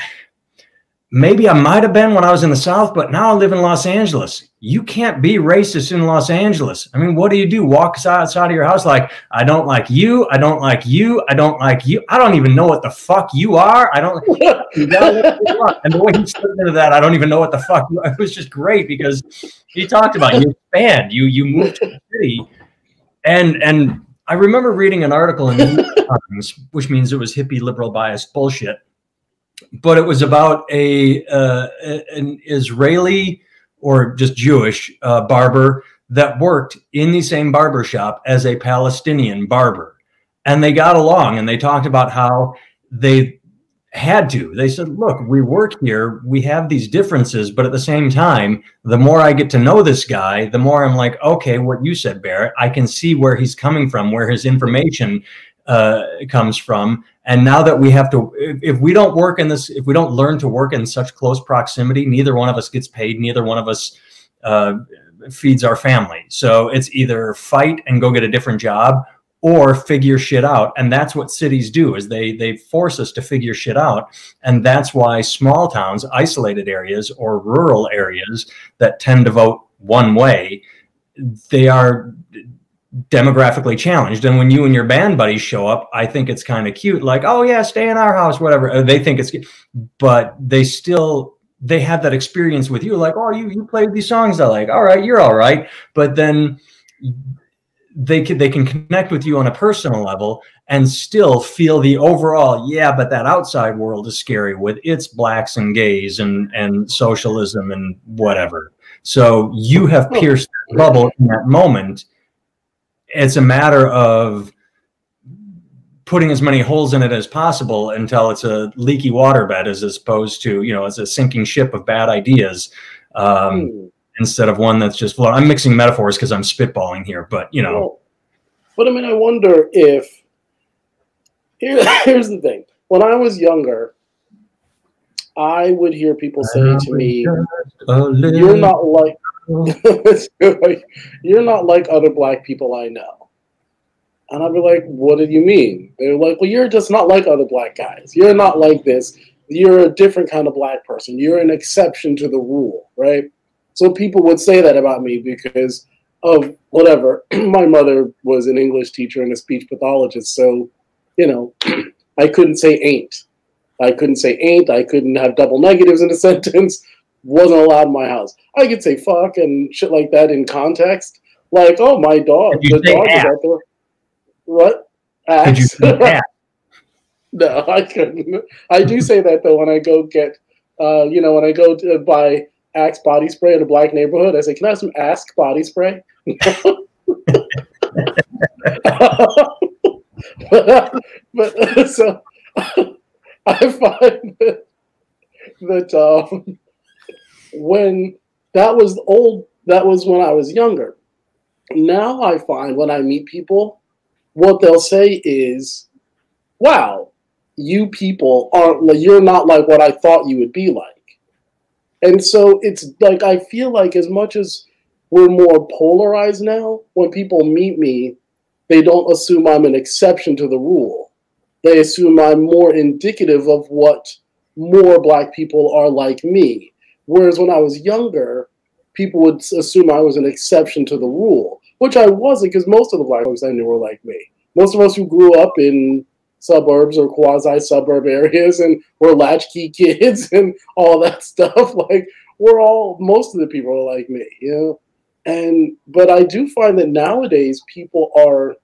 Maybe I might have been when I was in the South, but now I live in Los Angeles. You can't be racist in Los Angeles. I mean, what do you do? Walk outside of your house like, I don't like you. I don't like you. I don't like you. I don't even know what the fuck you are. I don't. You know what and the way he stood into that, I don't even know what the fuck. You are. It was just great because he talked about you expand, you you move to the city, and and I remember reading an article in the New Times, which means it was hippie liberal bias bullshit. But it was about a uh, an Israeli or just Jewish uh, barber that worked in the same barber shop as a Palestinian barber. And they got along and they talked about how they had to. They said, look, we work here, we have these differences, but at the same time, the more I get to know this guy, the more I'm like, okay, what you said, Barrett, I can see where he's coming from, where his information uh, comes from. And now that we have to, if, if we don't work in this, if we don't learn to work in such close proximity, neither one of us gets paid, neither one of us uh, feeds our family. So it's either fight and go get a different job, or figure shit out. And that's what cities do, is they they force us to figure shit out. And that's why small towns, isolated areas, or rural areas that tend to vote one way, they are demographically challenged. And when you and your band buddies show up, I think it's kind of cute, like, oh yeah, stay in our house, whatever. They think it's, but they still, they have that experience with you, like, oh, you, you played these songs I like, all right, you're all right. But then, they can, they can connect with you on a personal level and still feel the overall, yeah, but that outside world is scary with its blacks and gays and, and socialism and whatever. So you have pierced that bubble in that moment. It's a matter of putting as many holes in it as possible until it's a leaky waterbed, as opposed to, you know, it's a sinking ship of bad ideas. Um, mm. Instead of one that's just flowing. I'm mixing metaphors because I'm spitballing here, but you know. But I mean, I wonder if, here, here's the thing. When I was younger, I would hear people say to me, you're not like, you're not like other black people I know. And I'd be like, what do you mean? They're like, well, you're just not like other black guys. You're not like this. You're a different kind of black person. You're an exception to the rule, right? So people would say that about me because of whatever. My mother was an English teacher and a speech pathologist. So, you know, I couldn't say ain't. I couldn't say ain't. I couldn't have double negatives in a sentence. Wasn't allowed in my house. I could say fuck and shit like that in context. Like, oh, my dog. The dog ass? Is out there. What? Ass? No, I couldn't. I do say that, though, when I go get, uh, you know, when I go to buy Axe body spray in a black neighborhood. I say, can I have some Axe body spray? but, but so I find that, that um, when that was old, that was when I was younger. Now I find when I meet people, what they'll say is, wow, you people aren't, you're not like what I thought you would be like. And so it's like, I feel like as much as we're more polarized now, when people meet me, they don't assume I'm an exception to the rule. They assume I'm more indicative of what more black people are like me. Whereas when I was younger, people would assume I was an exception to the rule, which I wasn't, because most of the black folks I knew were like me. Most of us who grew up in suburbs or quasi-suburb areas, and we're latchkey kids and all that stuff. Like, we're all, most of the people are like me, you know? And, but I do find that nowadays people are,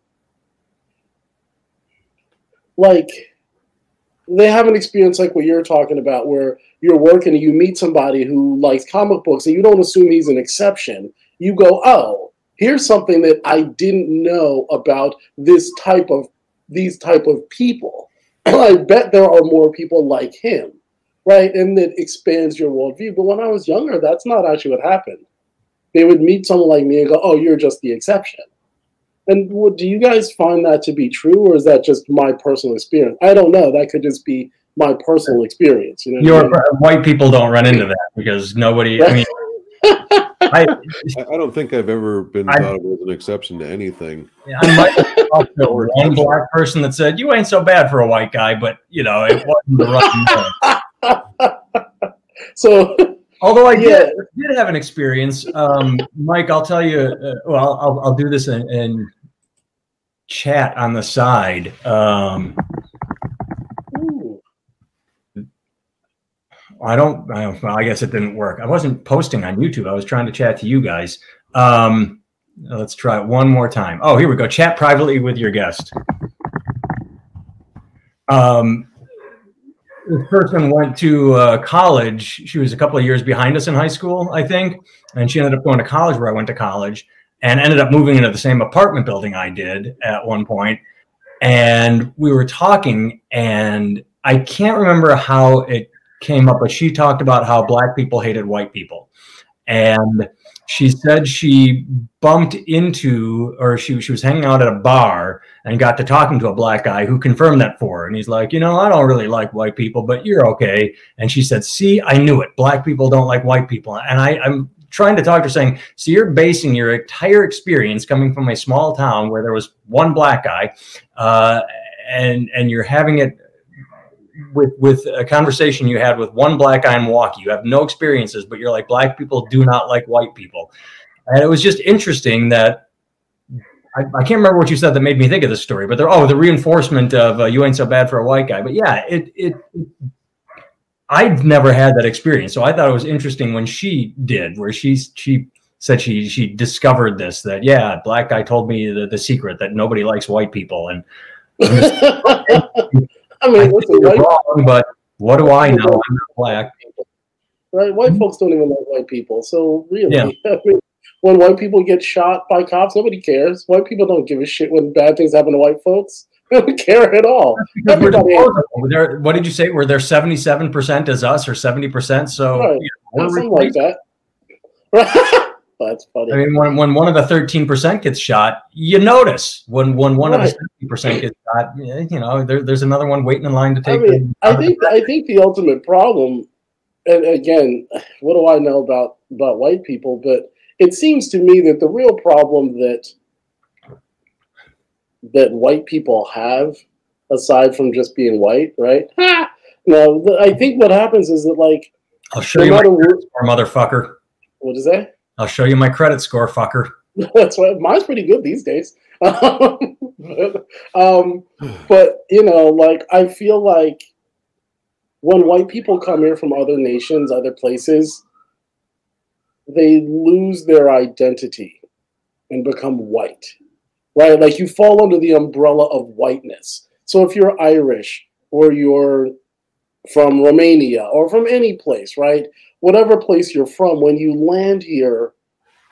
like, they have an experience like what you're talking about, where you're working and you meet somebody who likes comic books and you don't assume he's an exception. You go, oh, here's something that I didn't know about this type of these type of people. I bet there are more people like him, right? And that expands your worldview. But when I was younger, that's not actually what happened. They would meet someone like me and go, oh, you're just the exception. And what, do you guys find that to be true, or is that just my personal experience? I don't know. That could just be my personal experience. You know, your, I mean? White people don't run into that because nobody, I mean, I, I don't think I've ever been thought of as an exception to anything. Yeah, I might have talked to one black person that said, you ain't so bad for a white guy, but, you know, it wasn't the right thing. So, although I yeah. did, did have an experience, um, Mike, I'll tell you, uh, well, I'll, I'll do this in, in chat on the side. Um, I don't, I don't, I guess it didn't work. I wasn't posting on YouTube. I was trying to chat to you guys. Um, let's try it one more time. Oh, here we go. Chat privately with your guest. Um, this person went to uh, college. She was a couple of years behind us in high school, I think. And she ended up going to college where I went to college and ended up moving into the same apartment building I did at one point. And we were talking, and I can't remember how it came up, but she talked about how black people hated white people. And she said she bumped into, or she, she was hanging out at a bar and got to talking to a black guy who confirmed that for her. And he's like, you know, I don't really like white people, but you're okay. And she said, see, I knew it. Black people don't like white people. And I, I'm trying to talk to her saying, so you're basing your entire experience coming from a small town where there was one black guy, uh, and and you're having it with with a conversation you had with one black guy in Milwaukee. You have no experiences, but you're like, black people do not like white people. And it was just interesting that I, I can't remember what you said that made me think of this story, but they're, oh, the reinforcement of uh, you ain't so bad for a white guy. But yeah, it, it, it I'd never had that experience. So I thought it was interesting when she did, where she, she said she, she discovered this, that yeah, black guy told me the, the secret that nobody likes white people. And I mean, I what's you're white wrong, people? But what do I know? I'm not black. Right? White folks don't even like white people. So really, yeah. I mean, when white people get shot by cops, nobody cares. White people don't give a shit when bad things happen to white folks. They don't care at all. There, what did you say? Were there seventy-seven percent as us or seventy percent? So right. You know, something like that. Right. That's funny. I mean, when, when one of the thirteen percent gets shot, you notice. When when one right. of the seventy percent gets shot, you know, there, there's another one waiting in line to take. I mean, I think I think the ultimate problem, and again, what do I know about, about white people? But it seems to me that the real problem that that white people have, aside from just being white, right? Ha! No, I think what happens is that, like, I'll show no you my credit score, motherfucker. What is that? I'll show you my credit score, fucker. That's what mine's pretty good these days. um, but you know, like, I feel like when white people come here from other nations, other places, they lose their identity and become white, right? Like, you fall under the umbrella of whiteness. So if you're Irish or you're from Romania or from any place, right? Whatever place you're from, when you land here,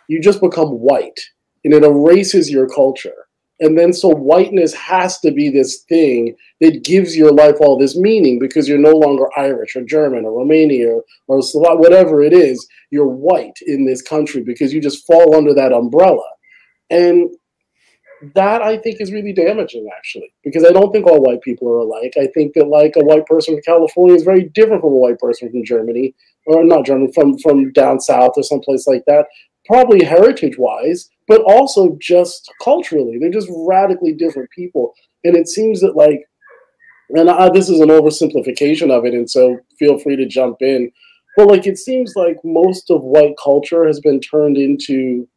you just become white and it erases your culture. And then so whiteness has to be this thing that gives your life all this meaning because you're no longer Irish or German or Romanian or Slovak, whatever it is, you're white in this country because you just fall under that umbrella. And that, I think, is really damaging, actually, because I don't think all white people are alike. I think that, like, a white person from California is very different from a white person from Germany, or not German, from, from down south or someplace like that, probably heritage-wise, but also just culturally. They're just radically different people. And it seems that, like, and I, this is an oversimplification of it, and so feel free to jump in, but, like, it seems like most of white culture has been turned into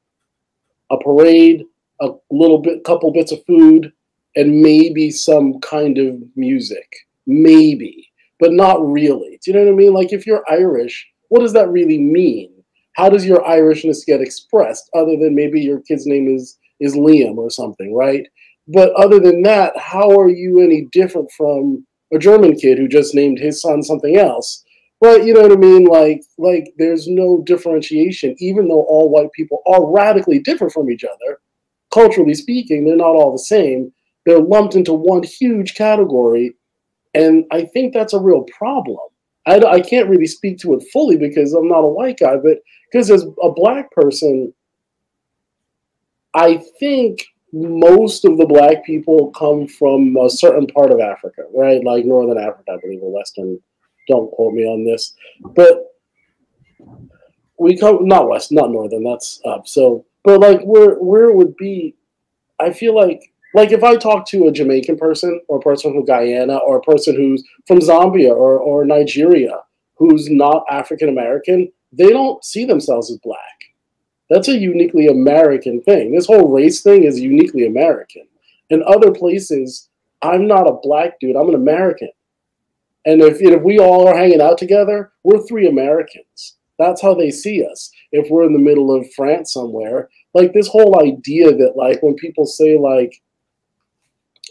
a parade, a little bit, couple bits of food, and maybe some kind of music, maybe, but not really. Do you know what I mean? Like, if you're Irish, what does that really mean? How does your Irishness get expressed other than maybe your kid's name is, is Liam or something, right? But other than that, how are you any different from a German kid who just named his son something else? Right, you know what I mean? Like, like there's no differentiation, even though all white people are radically different from each other. Culturally speaking, they're not all the same. They're lumped into one huge category. And I think that's a real problem. I, I can't really speak to it fully because I'm not a white guy, but because as a black person, I think most of the black people come from a certain part of Africa, right? Like Northern Africa, I believe, or Western. Don't quote me on this. But we come, not West, not Northern, that's up. So, but, like, where where it would be, I feel like, like if I talk to a Jamaican person or a person from Guyana or a person who's from Zambia or, or Nigeria who's not African-American, they don't see themselves as black. That's a uniquely American thing. This whole race thing is uniquely American. In other places, I'm not a black dude. I'm an American. And if, if we all are hanging out together, we're three Americans. That's how they see us. If we're in the middle of France somewhere, like this whole idea that, like, when people say, like,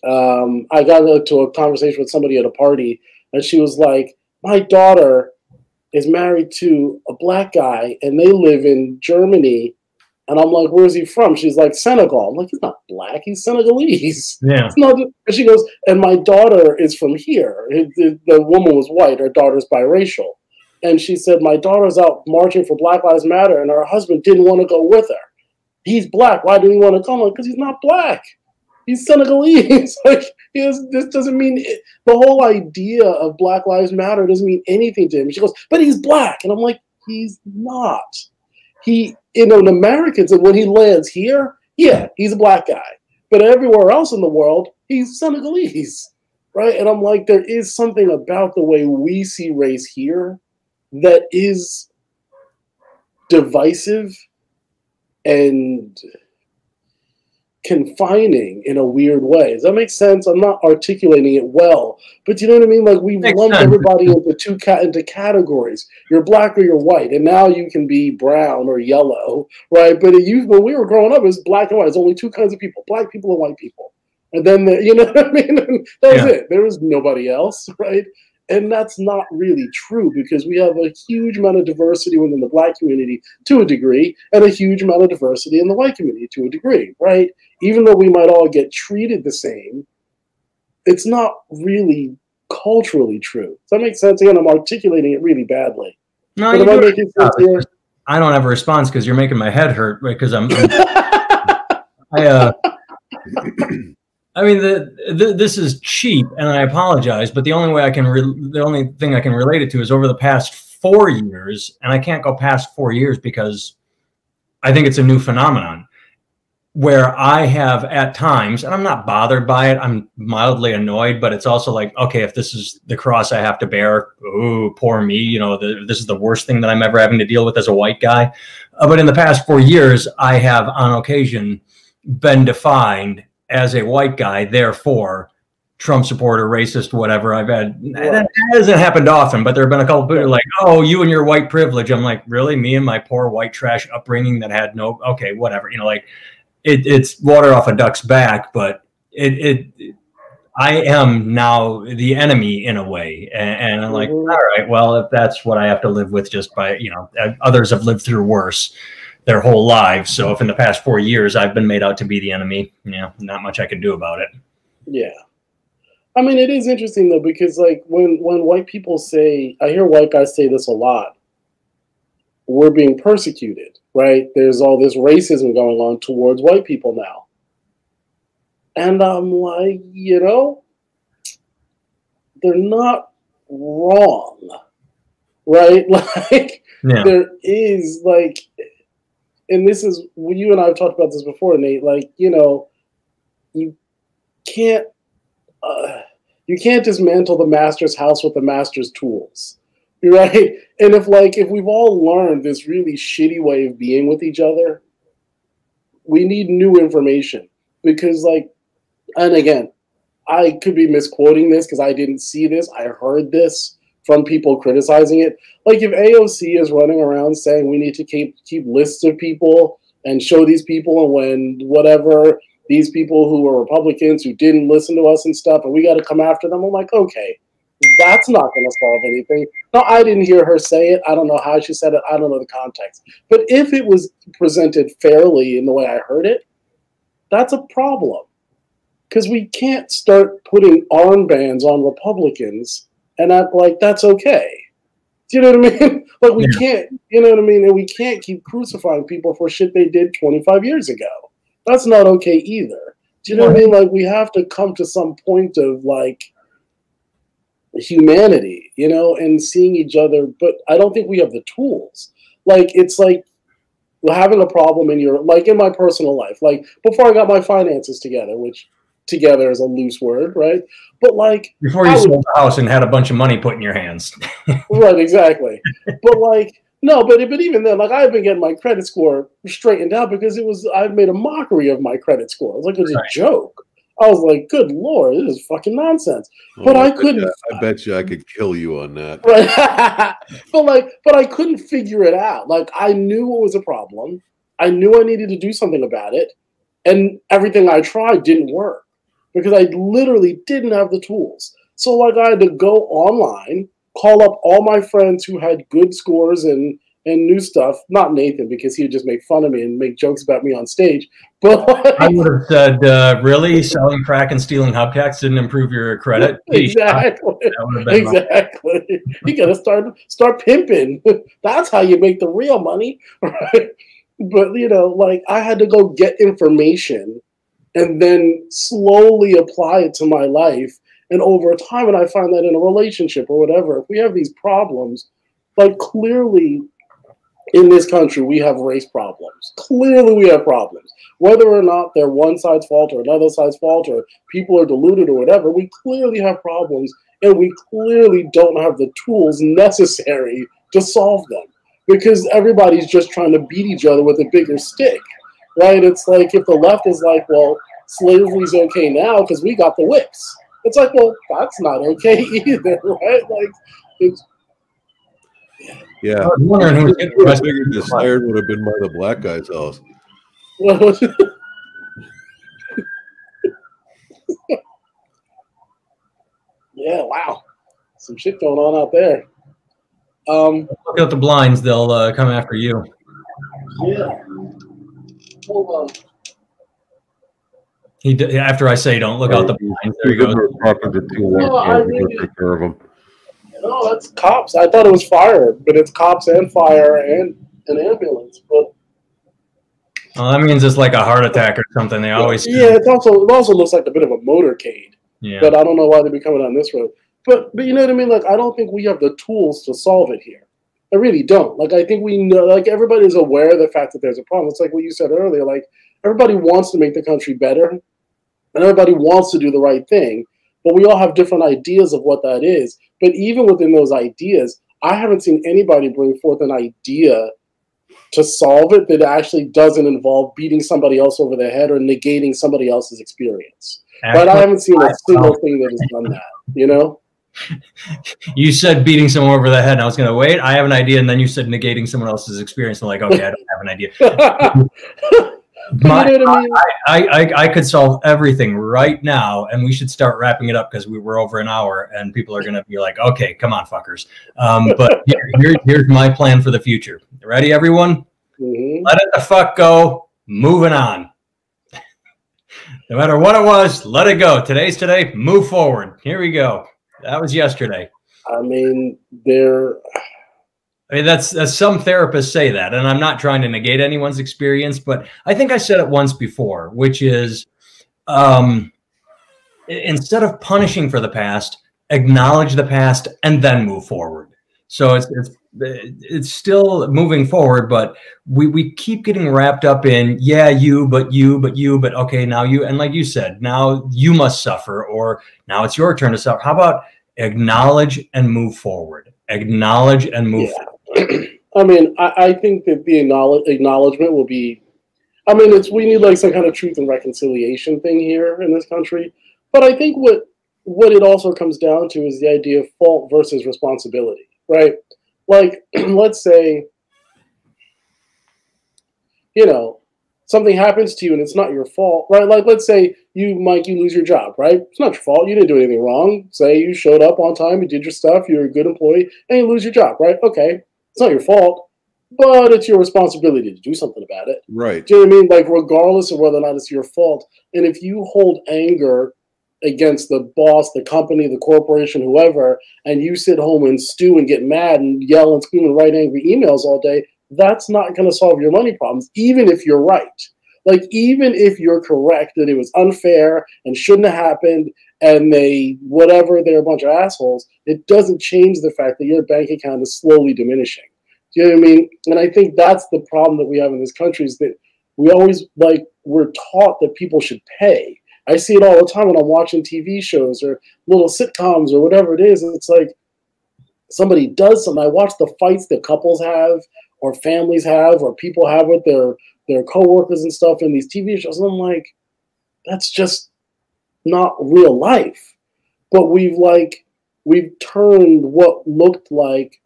um, I got into a conversation with somebody at a party and she was like, my daughter is married to a black guy and they live in Germany And I'm like, where's he from? She's like, Senegal. I'm like, he's not black. He's Senegalese. Yeah. It's not, and she goes, and my daughter is from here. It, it, the woman was white. Her daughter's biracial. And she said, my daughter's out marching for Black Lives Matter, and her husband didn't want to go with her. He's black. Why didn't he want to come? Because he's not black. He's Senegalese. Like, he is, this doesn't mean it. The whole idea of Black Lives Matter doesn't mean anything to him. She goes, but he's black. And I'm like, he's not. He, you know, the Americans, and when he lands here, yeah, he's a black guy. But everywhere else in the world, he's Senegalese, right? And I'm like, there is something about the way we see race here that is divisive and confining in a weird way. Does that make sense? I'm not articulating it well, but you know what I mean? Like, we've lumped everybody into two cat into categories. You're black or you're white, and now you can be brown or yellow, right? But it used, when we were growing up, it was black and white. There's only two kinds of people, black people and white people. And then, the, you know what I mean? That was yeah. it. There was nobody else, right? And that's not really true, because we have a huge amount of diversity within the black community to a degree, and a huge amount of diversity in the white community to a degree, right? Even though we might all get treated the same, it's not really culturally true. Does that make sense? Again, I'm articulating it really badly. No, you do making sense here? I don't have a response because you're making my head hurt, right? Because I'm, I'm I, uh, I mean, the, the, this is cheap, and I apologize, but the only way I can, re- the only thing I can relate it to is over the past four years, and I can't go past four years because I think it's a new phenomenon where I have at times, and I'm not bothered by it, I'm mildly annoyed, but it's also like, okay, if this is the cross I have to bear, ooh, poor me, you know, the, this is the worst thing that I'm ever having to deal with as a white guy. Uh, but in the past four years, I have on occasion been defined as a white guy, therefore Trump supporter, racist, whatever. I've had, right. That hasn't happened often, but there have been a couple of people right. like, oh, you and your white privilege. I'm like, really? Me and my poor white trash upbringing that had no, okay, whatever. You know, like it, it's water off a duck's back, but it, it, it I am now the enemy in a way. And, and I'm like, mm-hmm. all right, well, if that's what I have to live with just by, you know, others have lived through worse their whole lives. So if in the past four years I've been made out to be the enemy, you know, not much I can do about it. Yeah. I mean, it is interesting though, because like when, when white people say, I hear white guys say this a lot, we're being persecuted, right? There's all this racism going on towards white people now. And I'm like, you know, they're not wrong, right? Like yeah. there is like, and this is, you and I have talked about this before, Nate, like, you know, you can't, uh, you can't dismantle the master's house with the master's tools, right? And if like, if we've all learned this really shitty way of being with each other, we need new information because like, and again, I could be misquoting this because I didn't see this. I heard this from people criticizing it. Like if A O C is running around saying we need to keep keep lists of people and show these people, and when whatever, these people who were Republicans who didn't listen to us and stuff, and we got to come after them. I'm like, okay, that's not going to solve anything. Now, I didn't hear her say it. I don't know how she said it. I don't know the context. But if it was presented fairly in the way I heard it, that's a problem. Because we can't start putting armbands on Republicans and act like that's okay. Do you know what I mean? Like we yeah. can't, you know what I mean? And we can't keep crucifying people for shit they did twenty-five years ago. That's not okay either. Do you know right. what I mean? Like we have to come to some point of like humanity, you know, and seeing each other. But I don't think we have the tools. Like it's like having a problem in your, like in my personal life, like before I got my finances together, which together is a loose word, right? But like before you sold the house and had a bunch of money put in your hands. Right, exactly. But like, no, but but even then, like I've been getting my credit score straightened out because it was, I've made a mockery of my credit score. It was like it was right. a joke. I was like, good Lord, this is fucking nonsense. Oh, but I, I couldn't you, I bet you I could kill you on that. Right. But like, but I couldn't figure it out. Like I knew it was a problem. I knew I needed to do something about it. And everything I tried didn't work, because I literally didn't have the tools. So like I had to go online, call up all my friends who had good scores and and new stuff. Not Nathan, because he would just make fun of me and make jokes about me on stage. But I would have said, uh, really? Selling crack and stealing hubcaps didn't improve your credit? Exactly. Exactly. My- you got to start start pimping. That's how you make the real money. Right? But, you know, like, I had to go get information and then slowly apply it to my life. And over time, and I find that in a relationship or whatever, if we have these problems, like clearly in this country, we have race problems. Clearly we have problems. Whether or not they're one side's fault or another side's fault or people are deluded or whatever, we clearly have problems and we clearly don't have the tools necessary to solve them because everybody's just trying to beat each other with a bigger stick, right? It's like if the left is like, well, slavery's okay now because we got the whips. It's like, well, that's not okay either, right? Like, it's... yeah. I was wondering who was getting figured this hired would have been by the black guy's house. Yeah, wow. Some shit going on out there. Um, Look out the blinds, they'll uh, come after you. Yeah. Hold on. He did, after I say don't look right. Out the blinds, there you go. No, I mean, take care of them. No, that's cops. I thought it was fire, but it's cops and fire and an ambulance. But well, that means it's like a heart attack or something. They always yeah. It's also it also looks like a bit of a motorcade. Yeah. But I don't know why they'd be coming down this road. But but you know what I mean. Like I don't think we have the tools to solve it here. I really don't. Like I think we know. Like everybody's aware of the fact that there's a problem. It's like what you said earlier. Like everybody wants to make the country better. And everybody wants to do the right thing, but we all have different ideas of what that is. But even within those ideas, I haven't seen anybody bring forth an idea to solve it that actually doesn't involve beating somebody else over the head or negating somebody else's experience. Actually, but I haven't seen a single thing that has done that, you know? You said beating someone over the head, and I was going to wait. I have an idea, and then you said negating someone else's experience. I'm like, okay, I don't have an idea. My, you know what I, mean? I, I, I could solve everything right now, and we should start wrapping it up because we were over an hour, and people are going to be like, okay, come on, fuckers. Um, but here, here, here's my plan for the future. Ready, everyone? Mm-hmm. Let it the fuck go. Moving on. No matter what it was, let it go. Today's today. Move forward. Here we go. That was yesterday. I mean, there... I mean, that's, that's some therapists say that, and I'm not trying to negate anyone's experience, but I think I said it once before, which is um, instead of punishing for the past, acknowledge the past and then move forward. So it's it's, it's still moving forward, but we, we keep getting wrapped up in, yeah, you, but you, but you, but okay, now you. And like you said, now you must suffer, or now it's your turn to suffer. How about acknowledge and move forward? Acknowledge and move yeah. forward. I mean, I, I think that the acknowledgement will be, I mean, it's we need like some kind of truth and reconciliation thing here in this country. But I think what what it also comes down to is the idea of fault versus responsibility, right? Like, let's say, you know, something happens to you and it's not your fault, right? Like, let's say you, Mike, you lose your job, right? It's not your fault. You didn't do anything wrong. Say you showed up on time, you did your stuff, you're a good employee, and you lose your job, right? Okay. It's not your fault, but it's your responsibility to do something about it. Right. Do you know what I mean? Like, regardless of whether or not it's your fault. And if you hold anger against the boss, the company, the corporation, whoever, and you sit home and stew and get mad and yell and scream and write angry emails all day, that's not going to solve your money problems, even if you're right. Like, even if you're correct that it was unfair and shouldn't have happened and they, whatever, they're a bunch of assholes, it doesn't change the fact that your bank account is slowly diminishing. Do you know what I mean? And I think that's the problem that we have in this country is that we always, like, we're taught that people should pay. I see it all the time when I'm watching T V shows or little sitcoms or whatever it is. It's like somebody does something. I watch the fights that couples have or families have, or people have with their, their coworkers and stuff in these T V shows. And I'm like, that's just not real life. But we've like, we've turned what looked like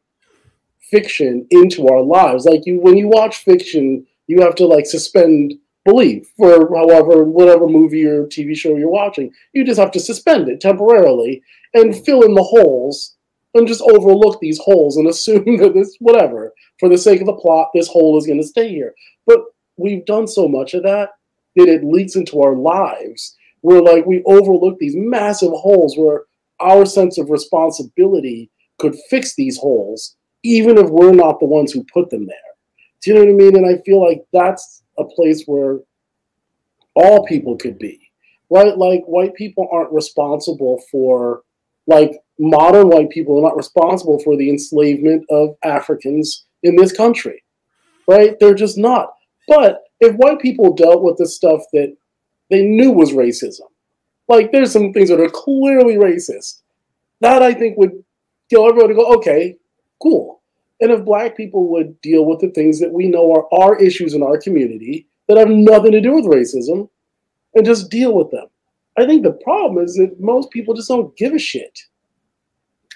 fiction into our lives. Like you, when you watch fiction, you have to like suspend belief for however, whatever movie or T V show you're watching. You just have to suspend it temporarily and fill in the holes and just overlook these holes and assume that this, whatever, for the sake of the plot, this hole is going to stay here. But we've done so much of that that it leaks into our lives. We're like, we overlook these massive holes where our sense of responsibility could fix these holes, even if we're not the ones who put them there. Do you know what I mean? And I feel like that's a place where all people could be, right? Like, white people aren't responsible for, like, modern white people are not responsible for the enslavement of Africans in this country, right? They're just not. But if white people dealt with the stuff that they knew was racism, like, there's some things that are clearly racist, that I think would kill everyone to go, okay, cool. And if black people would deal with the things that we know are our issues in our community that have nothing to do with racism and just deal with them. I think the problem is that most people just don't give a shit.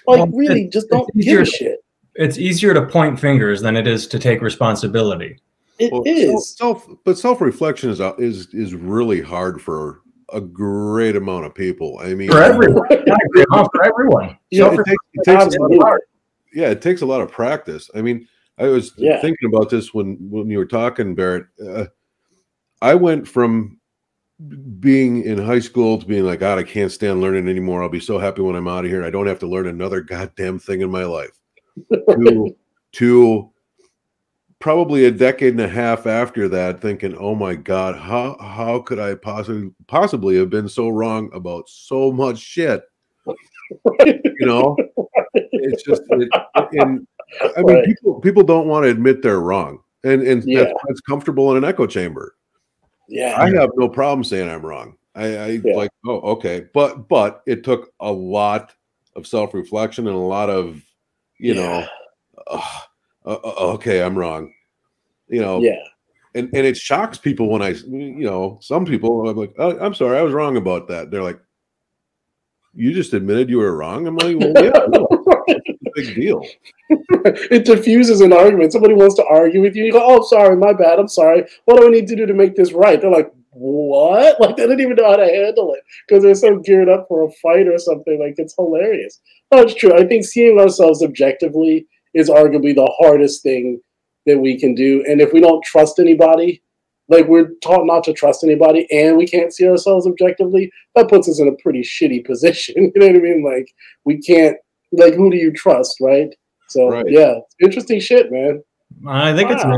Like, well, really, it, just don't give a shit. It's easier to point fingers than it is to take responsibility. It well, is. Self, self, but self-reflection is, is is really hard for a great amount of people. I mean, for everyone. for everyone. Yeah, it takes, it takes a lot of hard. Yeah, it takes a lot of practice. I mean, I was yeah. thinking about this when, when you were talking, Barrett. Uh, I went from being in high school to being like, God, I can't stand learning anymore. I'll be so happy when I'm out of here. I don't have to learn another goddamn thing in my life. to, to probably a decade and a half after that, thinking, oh my God, how how could I possibly possibly have been so wrong about so much shit? You know, it's just, it, and, I mean, right. people, people don't want to admit they're wrong. And, and yeah. that's, that's comfortable in an echo chamber. Yeah. I have no problem saying I'm wrong. I, I yeah. like, oh, okay. But, but it took a lot of self-reflection and a lot of, you yeah. know, oh, oh, okay, I'm wrong. You know? Yeah. And, and it shocks people when I, you know, some people, I'm like, oh, I'm sorry, I was wrong about that. They're like, you just admitted you were wrong? I'm like, well, yeah, no, it's a big deal. It diffuses an argument. Somebody wants to argue with you. You go, oh, sorry, my bad. I'm sorry. What do I need to do to make this right? They're like, what? Like, they didn't even know how to handle it because they're so geared up for a fight or something. Like, it's hilarious. No, it's true. I think seeing ourselves objectively is arguably the hardest thing that we can do. And if we don't trust anybody, like, we're taught not to trust anybody and we can't see ourselves objectively, that puts us in a pretty shitty position. You know what I mean? Like, we can't, like, who do you trust, right? So, right. yeah, interesting shit, man. I think wow.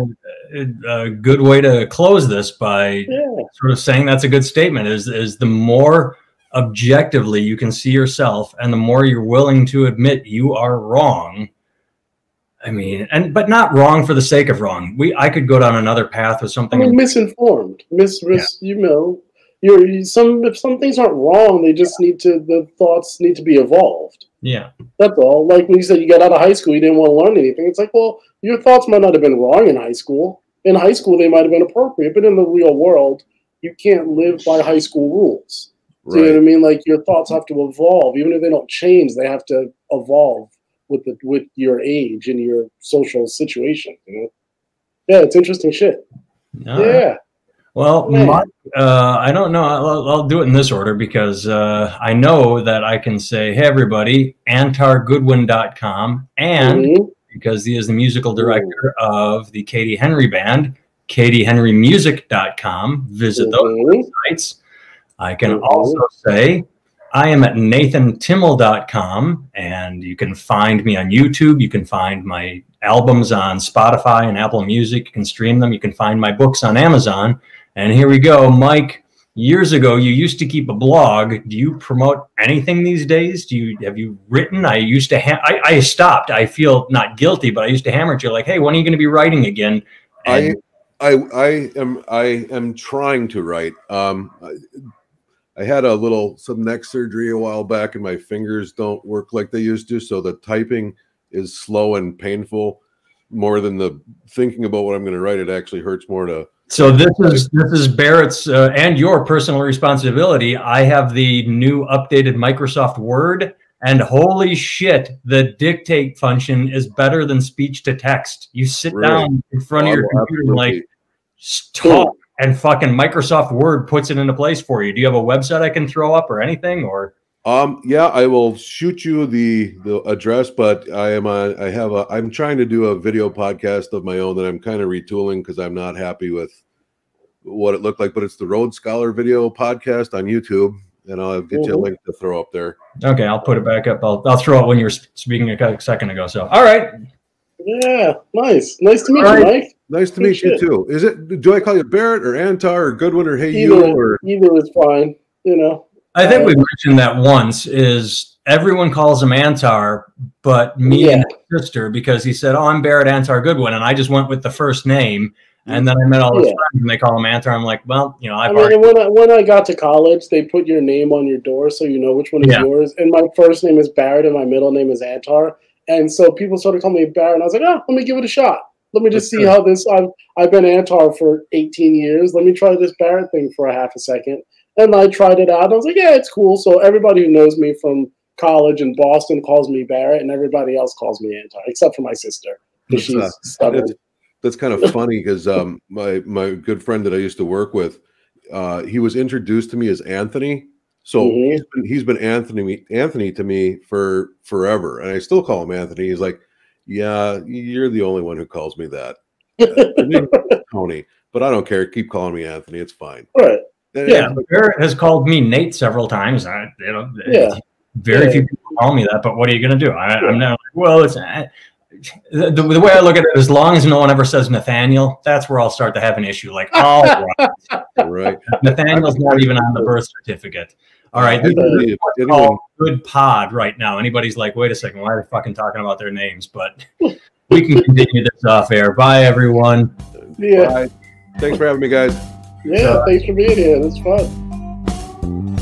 it's a, a good way to close this by yeah. sort of saying that's a good statement, is, is the more objectively you can see yourself and the more you're willing to admit you are wrong, I mean, and but not wrong for the sake of wrong. We, I could go down another path with something. I mean, misinformed, mis, mis yeah. you know, you're, you some if some things aren't wrong, they just yeah. need to the thoughts need to be evolved. Yeah, that's all. Like when you said you got out of high school, you didn't want to learn anything. It's like, well, your thoughts might not have been wrong in high school. In high school, they might have been appropriate, but in the real world, you can't live by high school rules. Right. Do you know what I mean? Like, your thoughts have to evolve, even if they don't change, they have to evolve with the, with your age and your social situation, you know? Yeah, it's interesting shit. All yeah. Right. Well, Mike, uh, I don't know. I'll, I'll do it in this order because uh, I know that I can say, hey, everybody, antar goodwin dot com. And mm-hmm. because he is the musical director mm-hmm. of the Katie Henry Band, katie henry music dot com. Visit mm-hmm. those sites. I can mm-hmm. also say, I am at nathan timmel dot com, and you can find me on YouTube. You can find my albums on Spotify and Apple Music. You can stream them. You can find my books on Amazon. And here we go. Mike, years ago, you used to keep a blog. Do you promote anything these days? Do you Have you written? I used to ha- – I, I stopped. I feel not guilty, but I used to hammer at you like, hey, when are you going to be writing again? And- I, I I am I am trying to write. Um I, I had a little, some neck surgery a while back and my fingers don't work like they used to. So the typing is slow and painful more than the thinking about what I'm going to write. It actually hurts more to. So this is, this is Barrett's uh, and your personal responsibility. I have the new updated Microsoft Word and holy shit, the dictate function is better than speech to text. You sit really? down in front oh, of your computer and like talk. And fucking Microsoft Word puts it into place for you. Do you have a website I can throw up or anything? Or Um, yeah, I will shoot you the, the address, but I am on, I have a, I'm trying to do a video podcast of my own that I'm kind of retooling because I'm not happy with what it looked like, but it's the Rhodes Scholar video podcast on YouTube, and I'll get you a link to throw up there. Okay. I'll put it back up. I'll, I'll throw up when you were speaking a second ago. So, all right. Yeah. Nice. Nice to meet all you, right. Mike. Nice to Good meet shit. you too. Is it, do I call you Barrett or Antar or Goodwood or Hey either, you or either is fine. You know, I think we mentioned that once, is everyone calls him Antar, but me yeah. and my sister, because he said, oh, I'm Barrett Antar Goodwood, and I just went with the first name, and then I met all his yeah. friends, and they call him Antar. I'm like, well, you know, I've I mean, when I, when I got to college, they put your name on your door so you know which one is yeah. yours, and my first name is Barrett, and my middle name is Antar, and so people started calling me Barrett, and I was like, oh, let me give it a shot. Let me just That's see true. how this, I've, I've been Antar for eighteen years. Let me try this Barrett thing for a half a second. And I tried it out, and I was like, yeah, it's cool. So everybody who knows me from college in Boston calls me Barrett, and everybody else calls me Antar, except for my sister. She's uh, that's, that's kind of funny because um, my, my good friend that I used to work with, uh, he was introduced to me as Anthony. So mm-hmm. he's been, he's been Anthony, Anthony to me for forever, and I still call him Anthony. He's like, yeah, you're the only one who calls me that. Tony, but I don't care. Keep calling me Anthony. It's fine. All right. Yeah, Barrett has called me Nate several times. I, you know, yeah. Very yeah. few people call me that, but what are you going to do? I, I'm now like, well, it's I, the, the way I look at it, as long as no one ever says Nathaniel, that's where I'll start to have an issue. Like, all right. right. Nathaniel's not even on the birth certificate. All right. This is a good pod right now. Anybody's like, wait a second, why are they fucking talking about their names? But we can continue this off air. Bye, everyone. Yeah. Bye. Thanks for having me, guys. Yeah, thanks for being here. That's fun.